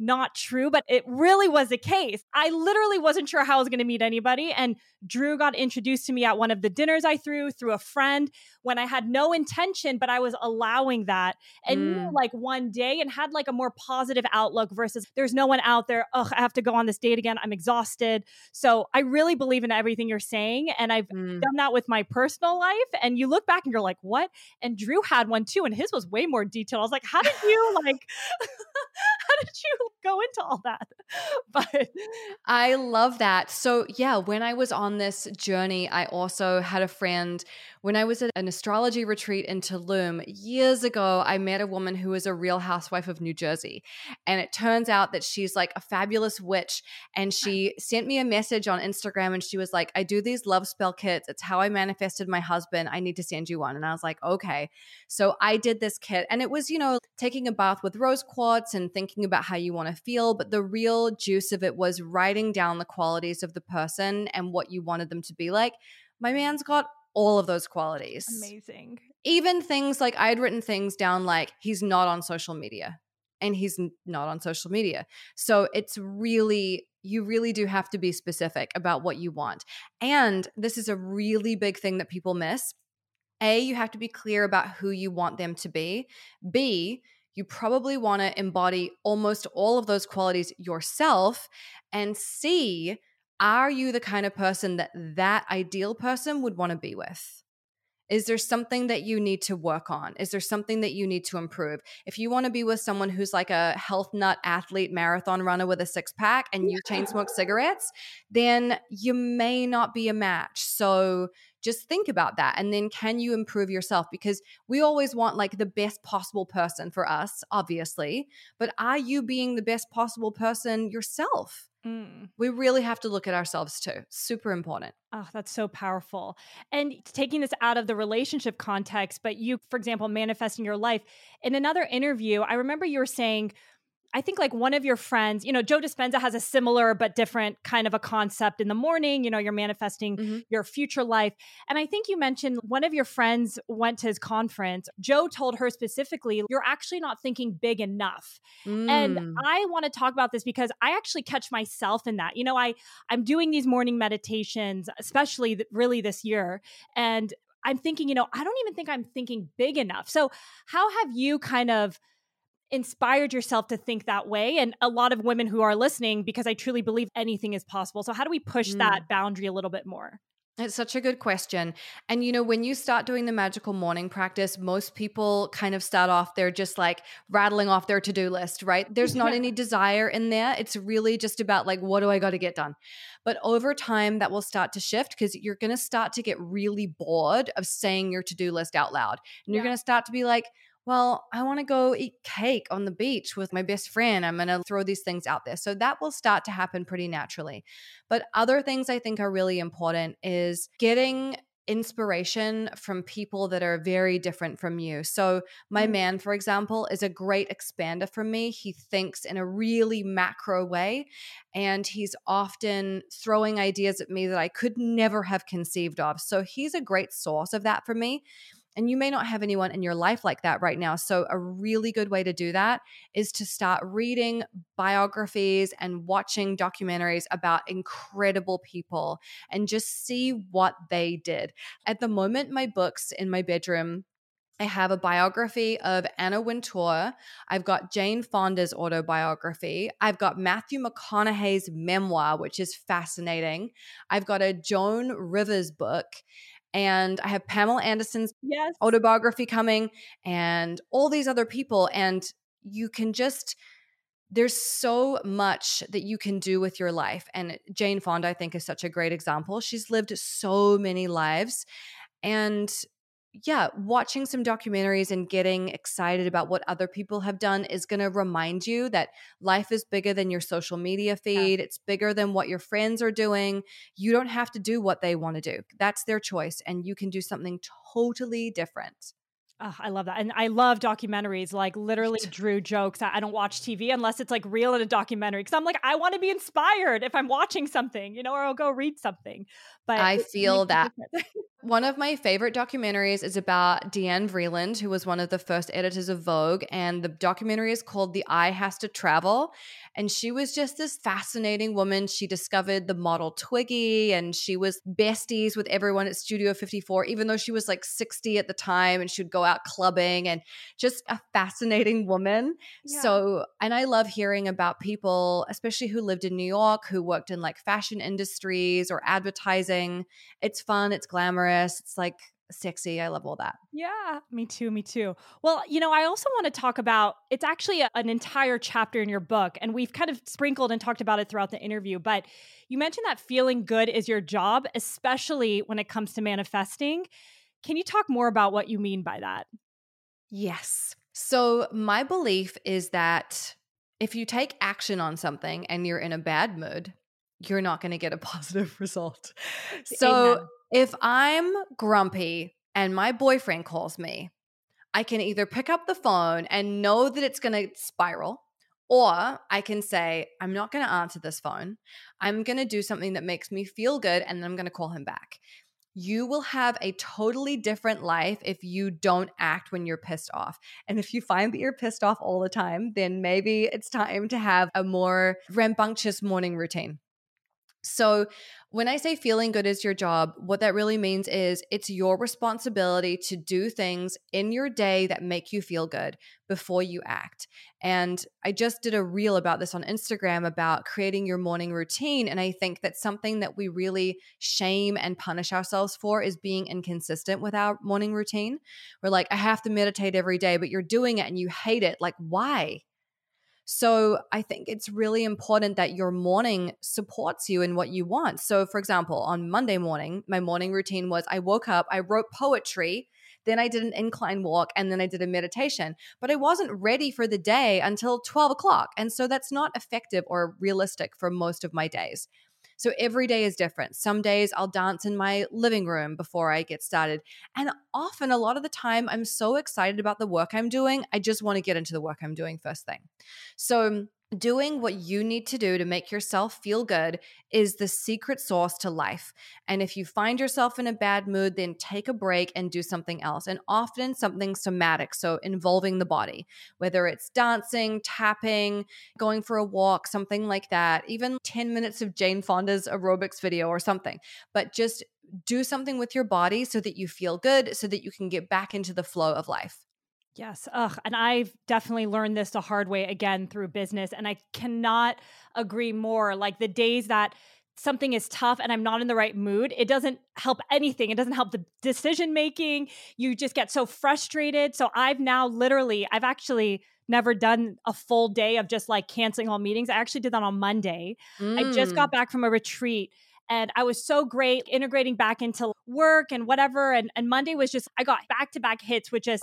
not true, but it really was the case. I literally wasn't sure how I was going to meet anybody. And Drew got introduced to me at one of the dinners I threw through a friend when I had no intention, but I was allowing that. And knew like one day and had like a more positive outlook versus there's no one out there. Ugh, I have to go on this date again. I'm exhausted. So I really believe in everything you're saying. And I've done that with my personal life. And you look back and you're like, what? And Drew had one too. And his was way more detailed. I was like, how did you like... How did you go into all that? But I love that. So yeah, when I was on this journey, I also had a friend. When I was at an astrology retreat in Tulum years ago, I met a woman who was a real housewife of New Jersey. And it turns out that she's like a fabulous witch. And she sent me a message on Instagram and she was like, I do these love spell kits. It's how I manifested my husband. I need to send you one. And I was like, okay. So I did this kit and it was, taking a bath with rose quartz and thinking about how you want to feel. But the real juice of it was writing down the qualities of the person and what you wanted them to be like. My man's got all of those qualities. Amazing. Even things like I'd written things down like he's not on social media and he's not on social media. So it's really, you really do have to be specific about what you want. And this is a really big thing that people miss. A, you have to be clear about who you want them to be. B, you probably want to embody almost all of those qualities yourself. And C, are you the kind of person that ideal person would want to be with? Is there something that you need to work on? Is there something that you need to improve? If you want to be with someone who's like a health nut athlete marathon runner with a six pack and you chain smoke cigarettes, then you may not be a match. So just think about that. And then can you improve yourself? Because we always want like the best possible person for us, obviously, but are you being the best possible person yourself? We really have to look at ourselves too. Super important. Oh, that's so powerful. And taking this out of the relationship context, but you, for example, manifesting your life. In another interview, I remember you were saying, I think like one of your friends, Joe Dispenza has a similar but different kind of a concept in the morning, you're manifesting your future life. And I think you mentioned one of your friends went to his conference. Joe told her specifically, you're actually not thinking big enough. And I want to talk about this because I actually catch myself in that. I'm doing these morning meditations, especially really this year. And I'm thinking, I don't even think I'm thinking big enough. So how have you kind of inspired yourself to think that way? And a lot of women who are listening, because I truly believe anything is possible. So how do we push that boundary a little bit more? It's such a good question. And when you start doing the magical morning practice, most people kind of start off, they're just like rattling off their to-do list, right? There's not any desire in there. It's really just about like, what do I got to get done? But over time that will start to shift because you're going to start to get really bored of saying your to-do list out loud. And you're going to start to be like, well, I want to go eat cake on the beach with my best friend. I'm going to throw these things out there. So that will start to happen pretty naturally. But other things I think are really important is getting inspiration from people that are very different from you. So my man, for example, is a great expander for me. He thinks in a really macro way, and he's often throwing ideas at me that I could never have conceived of. So he's a great source of that for me. And you may not have anyone in your life like that right now. So a really good way to do that is to start reading biographies and watching documentaries about incredible people and just see what they did. At the moment, my books in my bedroom, I have a biography of Anna Wintour. I've got Jane Fonda's autobiography. I've got Matthew McConaughey's memoir, which is fascinating. I've got a Joan Rivers book. And I have Pamela Anderson's autobiography coming and all these other people. And you can just, there's so much that you can do with your life. And Jane Fonda, I think, is such a great example. She's lived so many lives. And yeah, watching some documentaries and getting excited about what other people have done is going to remind you that life is bigger than your social media feed. Yeah. It's bigger than what your friends are doing. You don't have to do what they want to do. That's their choice. And you can do something totally different. Oh, I love that. And I love documentaries. Like, literally, Drew jokes, I don't watch TV unless it's like real in a documentary. Cause I'm like, I want to be inspired if I'm watching something, you know, or I'll go read something. But I feel that. One of my favorite documentaries is about Diana Vreeland, who was one of the first editors of Vogue. And the documentary is called The Eye Has to Travel. And she was just this fascinating woman. She discovered the model Twiggy, and she was besties with everyone at Studio 54, even though she was like 60 at the time, and she'd go out clubbing, and just a fascinating woman. Yeah. So, and I love hearing about people, especially who lived in New York, who worked in like fashion industries or advertising. It's fun. It's glamorous. It's like sexy. I love all that. Yeah, me too. Me too. Well, you know, I also want to talk about, it's actually an entire chapter in your book, and we've kind of sprinkled and talked about it throughout the interview, but you mentioned that feeling good is your job, especially when it comes to manifesting. Can you talk more about what you mean by that? Yes. So my belief is that if you take action on something and you're in a bad mood, you're not going to get a positive result. So Amen. If I'm grumpy and my boyfriend calls me, I can either pick up the phone and know that it's going to spiral, or I can say, I'm not going to answer this phone. I'm going to do something that makes me feel good, and then I'm going to call him back. You will have a totally different life if you don't act when you're pissed off. And if you find that you're pissed off all the time, then maybe it's time to have a more rambunctious morning routine. So when I say feeling good is your job, what that really means is it's your responsibility to do things in your day that make you feel good before you act. And I just did a reel about this on Instagram about creating your morning routine. And I think that's something that we really shame and punish ourselves for, is being inconsistent with our morning routine. We're like, I have to meditate every day, but you're doing it and you hate it. Like, why? So I think it's really important that your morning supports you in what you want. So for example, on Monday morning, my morning routine was I woke up, I wrote poetry, then I did an incline walk, and then I did a meditation. But I wasn't ready for the day until 12 o'clock. And so that's not effective or realistic for most of my days. So every day is different. Some days I'll dance in my living room before I get started. And often, a lot of the time, I'm so excited about the work I'm doing, I just want to get into the work I'm doing first thing. So doing what you need to do to make yourself feel good is the secret sauce to life. And if you find yourself in a bad mood, then take a break and do something else, and often something somatic, so involving the body, whether it's dancing, tapping, going for a walk, something like that, even 10 minutes of Jane Fonda's aerobics video or something. But just do something with your body so that you feel good, so that you can get back into the flow of life. Yes. And I've definitely learned this the hard way, again, through business. And I cannot agree more. Like, the days that something is tough and I'm not in the right mood, it doesn't help anything. It doesn't help the decision making. You just get so frustrated. So I've now literally, I've actually never done a full day of just like canceling all meetings. I actually did that on Monday. I just got back from a retreat, And I was so great integrating back into work and whatever. And Monday was just, I got back-to-back hits, which is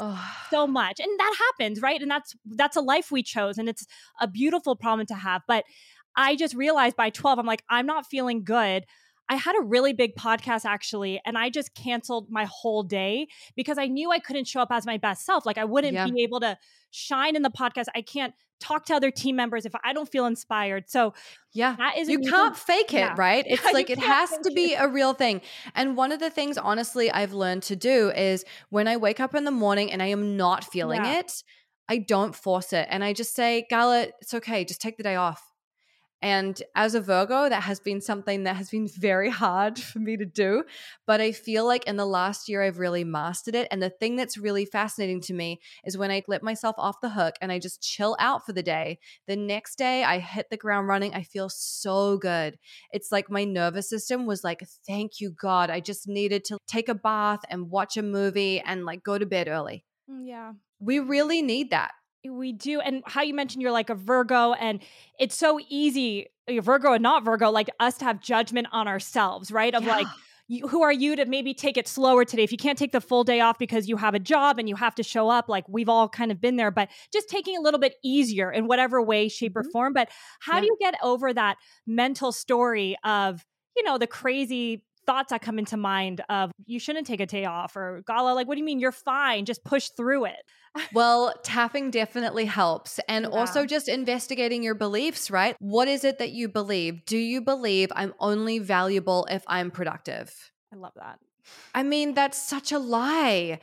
so much. And that happens, right? And that's a life we chose. And it's a beautiful problem to have. But I just realized by 12, I'm like, I'm not feeling good. I had a really big podcast actually, and I just canceled my whole day because I knew I couldn't show up as my best self. Like I wouldn't be able to shine in the podcast. I can't talk to other team members if I don't feel inspired. So that is, you can't fake it, right? It's like, it has to be a real thing. And one of the things, honestly, I've learned to do is when I wake up in the morning and I am not feeling it, I don't force it. And I just say, Gala, it's okay. Just take the day off. And as a Virgo, that has been something that has been very hard for me to do. But I feel like in the last year, I've really mastered it. And the thing that's really fascinating to me is when I let myself off the hook and I just chill out for the day, the next day I hit the ground running. I feel so good. It's like my nervous system was like, thank you, God. I just needed to take a bath and watch a movie and like go to bed early. Yeah. We really need that. We do. And how you mentioned you're like a Virgo, and it's so easy, you're Virgo and not Virgo, like us to have judgment on ourselves, right? Of like, who are you to maybe take it slower today? If you can't take the full day off because you have a job and you have to show up, like we've all kind of been there, but just taking a little bit easier in whatever way, shape or form. But how do you get over that mental story of, you know, the crazy thoughts that come into mind of you shouldn't take a day off, or Gala, like, what do you mean? You're fine. Just push through it. Well, tapping definitely helps. And also just investigating your beliefs, right? What is it that you believe? Do you believe I'm only valuable if I'm productive? I love that. I mean, that's such a lie.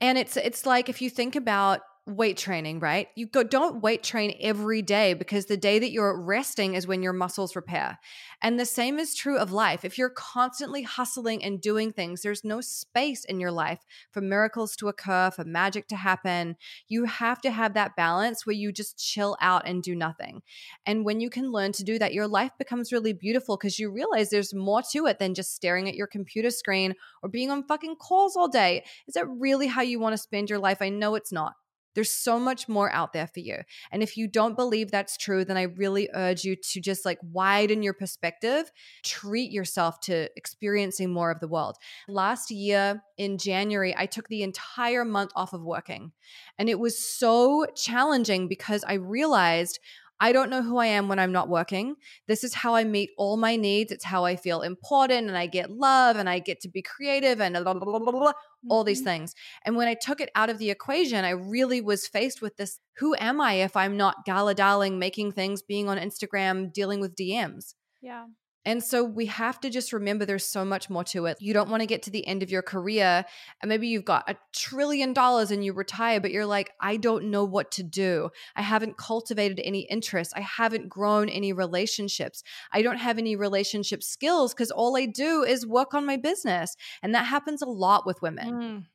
And it's like, if you think about weight training, right? You go, don't weight train every day, because the day that you're resting is when your muscles repair. And the same is true of life. If you're constantly hustling and doing things, there's no space in your life for miracles to occur, for magic to happen. You have to have that balance where you just chill out and do nothing. And when you can learn to do that, your life becomes really beautiful, because you realize there's more to it than just staring at your computer screen or being on fucking calls all day. Is that really how you want to spend your life? I know it's not. There's so much more out there for you. And if you don't believe that's true, then I really urge you to just like widen your perspective, treat yourself to experiencing more of the world. Last year in January, I took the entire month off of working. And it was so challenging because I realized I don't know who I am when I'm not working. This is how I meet all my needs. It's how I feel important and I get love and I get to be creative and blah, blah, blah, blah, blah, all these things. And when I took it out of the equation, I really was faced with this, who am I if I'm not Gala Darling, making things, being on Instagram, dealing with DMs? Yeah. And so we have to just remember there's so much more to it. You don't want to get to the end of your career and maybe you've got $1 trillion and you retire, but you're like, I don't know what to do. I haven't cultivated any interests. I haven't grown any relationships. I don't have any relationship skills because all I do is work on my business. And that happens a lot with women.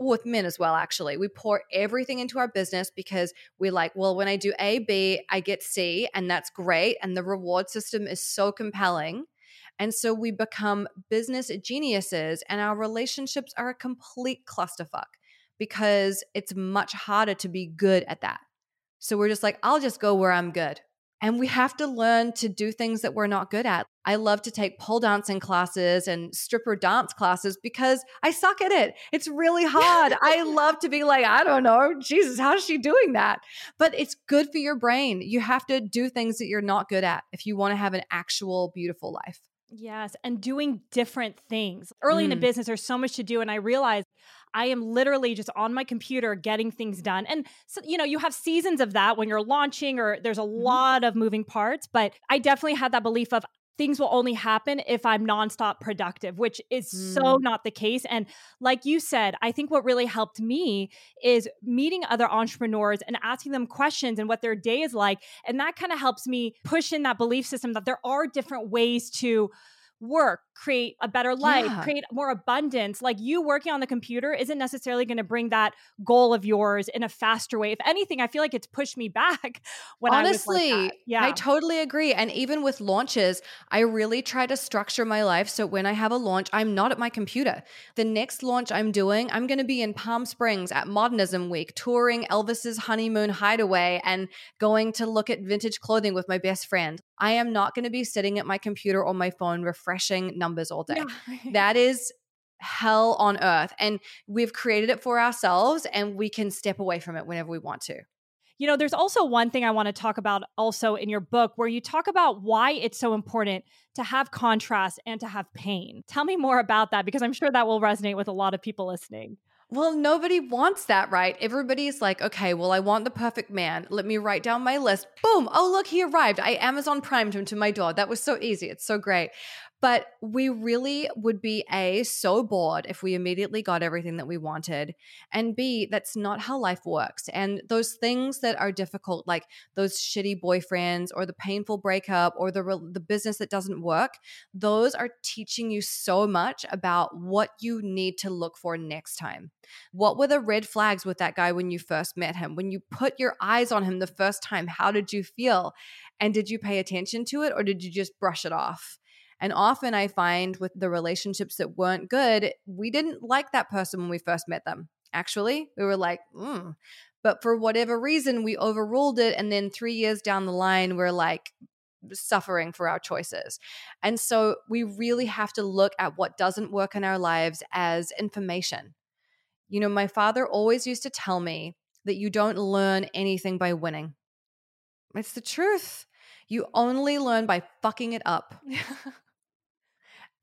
With men as well, actually. We pour everything into our business because we're like, well, when I do A, B, I get C, and that's great. And the reward system is so compelling. And so we become business geniuses, and our relationships are a complete clusterfuck because it's much harder to be good at that. So we're just like, I'll just go where I'm good. And we have to learn to do things that we're not good at. I love to take pole dancing classes and stripper dance classes because I suck at it. It's really hard. I love to be like, I don't know, Jesus, how is she doing that? But it's good for your brain. You have to do things that you're not good at if you want to have an actual beautiful life. Yes. And doing different things. Early in a business, there's so much to do. And I realized I am literally just on my computer getting things done. And so, you know, you have seasons of that when you're launching or there's a lot of moving parts, but I definitely had that belief of things will only happen if I'm nonstop productive, which is so not the case. And like you said, I think what really helped me is meeting other entrepreneurs and asking them questions and what their day is like. And that kind of helps me push in that belief system that there are different ways to work, create a better life, create more abundance. Like you working on the computer isn't necessarily going to bring that goal of yours in a faster way. If anything, I feel like it's pushed me back when honestly, I was like that. I totally agree. And even with launches, I really try to structure my life. So when I have a launch, I'm not at my computer. The next launch I'm doing, I'm going to be in Palm Springs at Modernism Week, touring Elvis's honeymoon hideaway and going to look at vintage clothing with my best friend. I am not going to be sitting at my computer or my phone refreshing numbers numbers all day. Yeah. That is hell on earth. And we've created it for ourselves, and we can step away from it whenever we want to. You know, there's also one thing I want to talk about also in your book where you talk about why it's so important to have contrast and to have pain. Tell me more about that, because I'm sure that will resonate with a lot of people listening. Well, nobody wants that, right? Everybody's like, okay, well, I want the perfect man. Let me write down my list. Boom. Oh, look, he arrived. I Amazon primed him to my door. That was so easy. It's so great. But we really would be A, so bored if we immediately got everything that we wanted, and B, that's not how life works. And those things that are difficult, like those shitty boyfriends or the painful breakup or the business that doesn't work, those are teaching you so much about what you need to look for next time. What were the red flags with that guy when you first met him? When you put your eyes on him the first time, how did you feel? And did you pay attention to it, or did you just brush it off? And often I find with the relationships that weren't good, we didn't like that person when we first met them. Actually, we were like, But for whatever reason, we overruled it. And then 3 years down the line, we're like suffering for our choices. And so we really have to look at what doesn't work in our lives as information. You know, my father always used to tell me that you don't learn anything by winning. It's the truth. You only learn by fucking it up.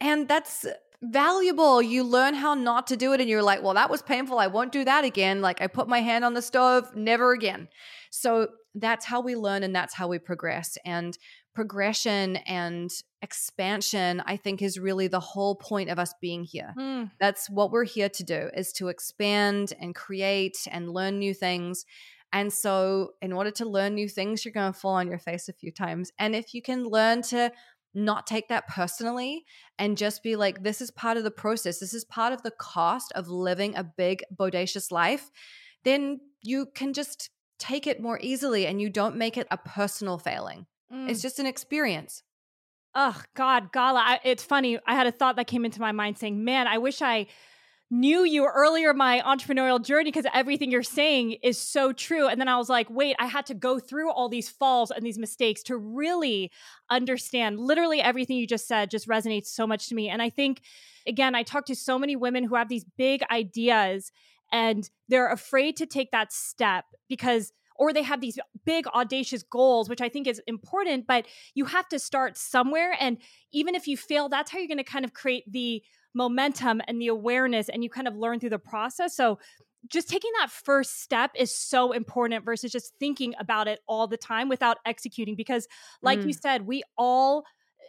And that's valuable. You learn how not to do it, and you're like, well, that was painful. I won't do that again. Like, I put my hand on the stove, never again. So that's how we learn, and that's how we progress. And progression and expansion, I think, is really the whole point of us being here. That's what we're here to do, is to expand and create and learn new things. And so in order to learn new things, you're going to fall on your face a few times. And if you can learn to not take that personally and just be like, this is part of the process, this is part of the cost of living a big, bodacious life, then you can just take it more easily and you don't make it a personal failing. It's just an experience. Oh, God, Gala. It's funny. I had a thought that came into my mind saying, man, I wish I knew you earlier in my entrepreneurial journey, because everything you're saying is so true. And then I was like, wait, I had to go through all these falls and these mistakes to really understand. Literally everything you just said just resonates so much to me. And I think, again, I talk to so many women who have these big ideas and they're afraid to take that step because, or they have these big audacious goals, which I think is important, but you have to start somewhere. And even if you fail, that's how you're going to kind of create the momentum and the awareness, and you kind of learn through the process. So just taking that first step is so important versus just thinking about it all the time without executing. Because like you said, we all,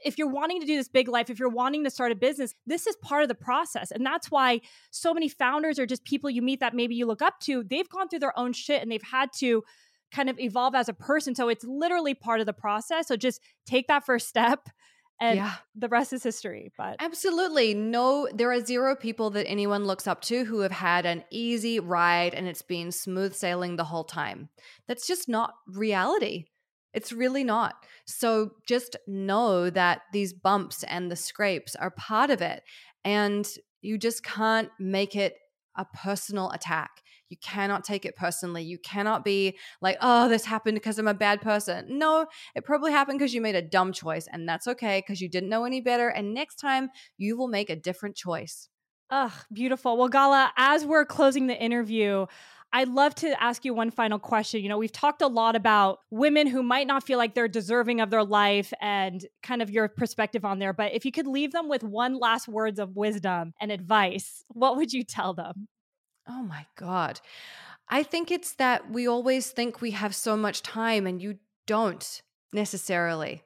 if you're wanting to do this big life, if you're wanting to start a business, this is part of the process. And that's why so many founders or just people you meet that maybe you look up to, they've gone through their own shit and they've had to kind of evolve as a person. So it's literally part of the process. So just take that first step. And the rest is history. But absolutely. No, there are zero people that anyone looks up to who have had an easy ride and it's been smooth sailing the whole time. That's just not reality. It's really not. So just know that these bumps and the scrapes are part of it. And you just can't make it a personal attack. You cannot take it personally. You cannot be like, oh, this happened because I'm a bad person. No, it probably happened because you made a dumb choice, and that's okay because you didn't know any better. And next time you will make a different choice. Oh, beautiful. Well, Gala, as we're closing the interview, I'd love to ask you one final question. You know, we've talked a lot about women who might not feel like they're deserving of their life and kind of your perspective on there. But if you could leave them with one last words of wisdom and advice, what would you tell them? Oh my God. I think it's that we always think we have so much time, and you don't necessarily.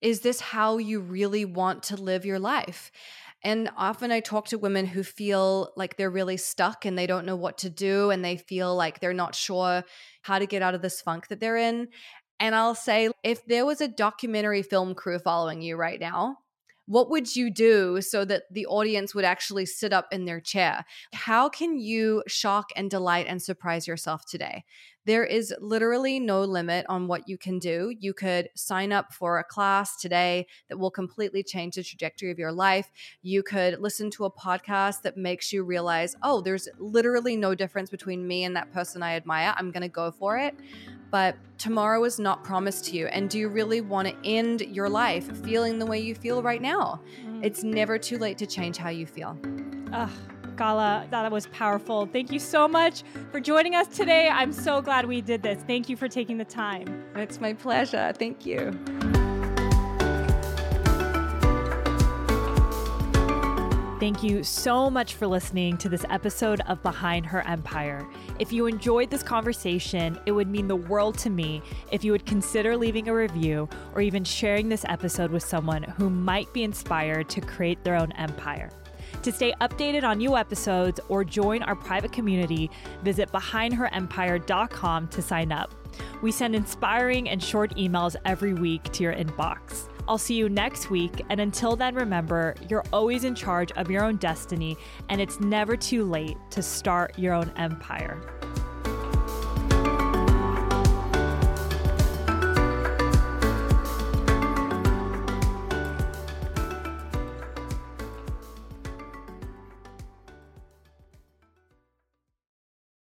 Is this how you really want to live your life? And often I talk to women who feel like they're really stuck and they don't know what to do, and they feel like they're not sure how to get out of this funk that they're in. And I'll say, if there was a documentary film crew following you right now, what would you do so that the audience would actually sit up in their chair? How can you shock and delight and surprise yourself today? There is literally no limit on what you can do. You could sign up for a class today that will completely change the trajectory of your life. You could listen to a podcast that makes you realize, oh, there's literally no difference between me and that person I admire. I'm going to go for it. But tomorrow is not promised to you. And do you really want to end your life feeling the way you feel right now? It's never too late to change how you feel. Gala, that was powerful. Thank you so much for joining us today. I'm so glad we did this. Thank you for taking the time. It's my pleasure. Thank you. Thank you so much for listening to this episode of Behind Her Empire. If you enjoyed this conversation, it would mean the world to me if you would consider leaving a review or even sharing this episode with someone who might be inspired to create their own empire. To stay updated on new episodes or join our private community, visit behindherempire.com to sign up. We send inspiring and short emails every week to your inbox. I'll see you next week. And until then, remember, you're always in charge of your own destiny, and it's never too late to start your own empire.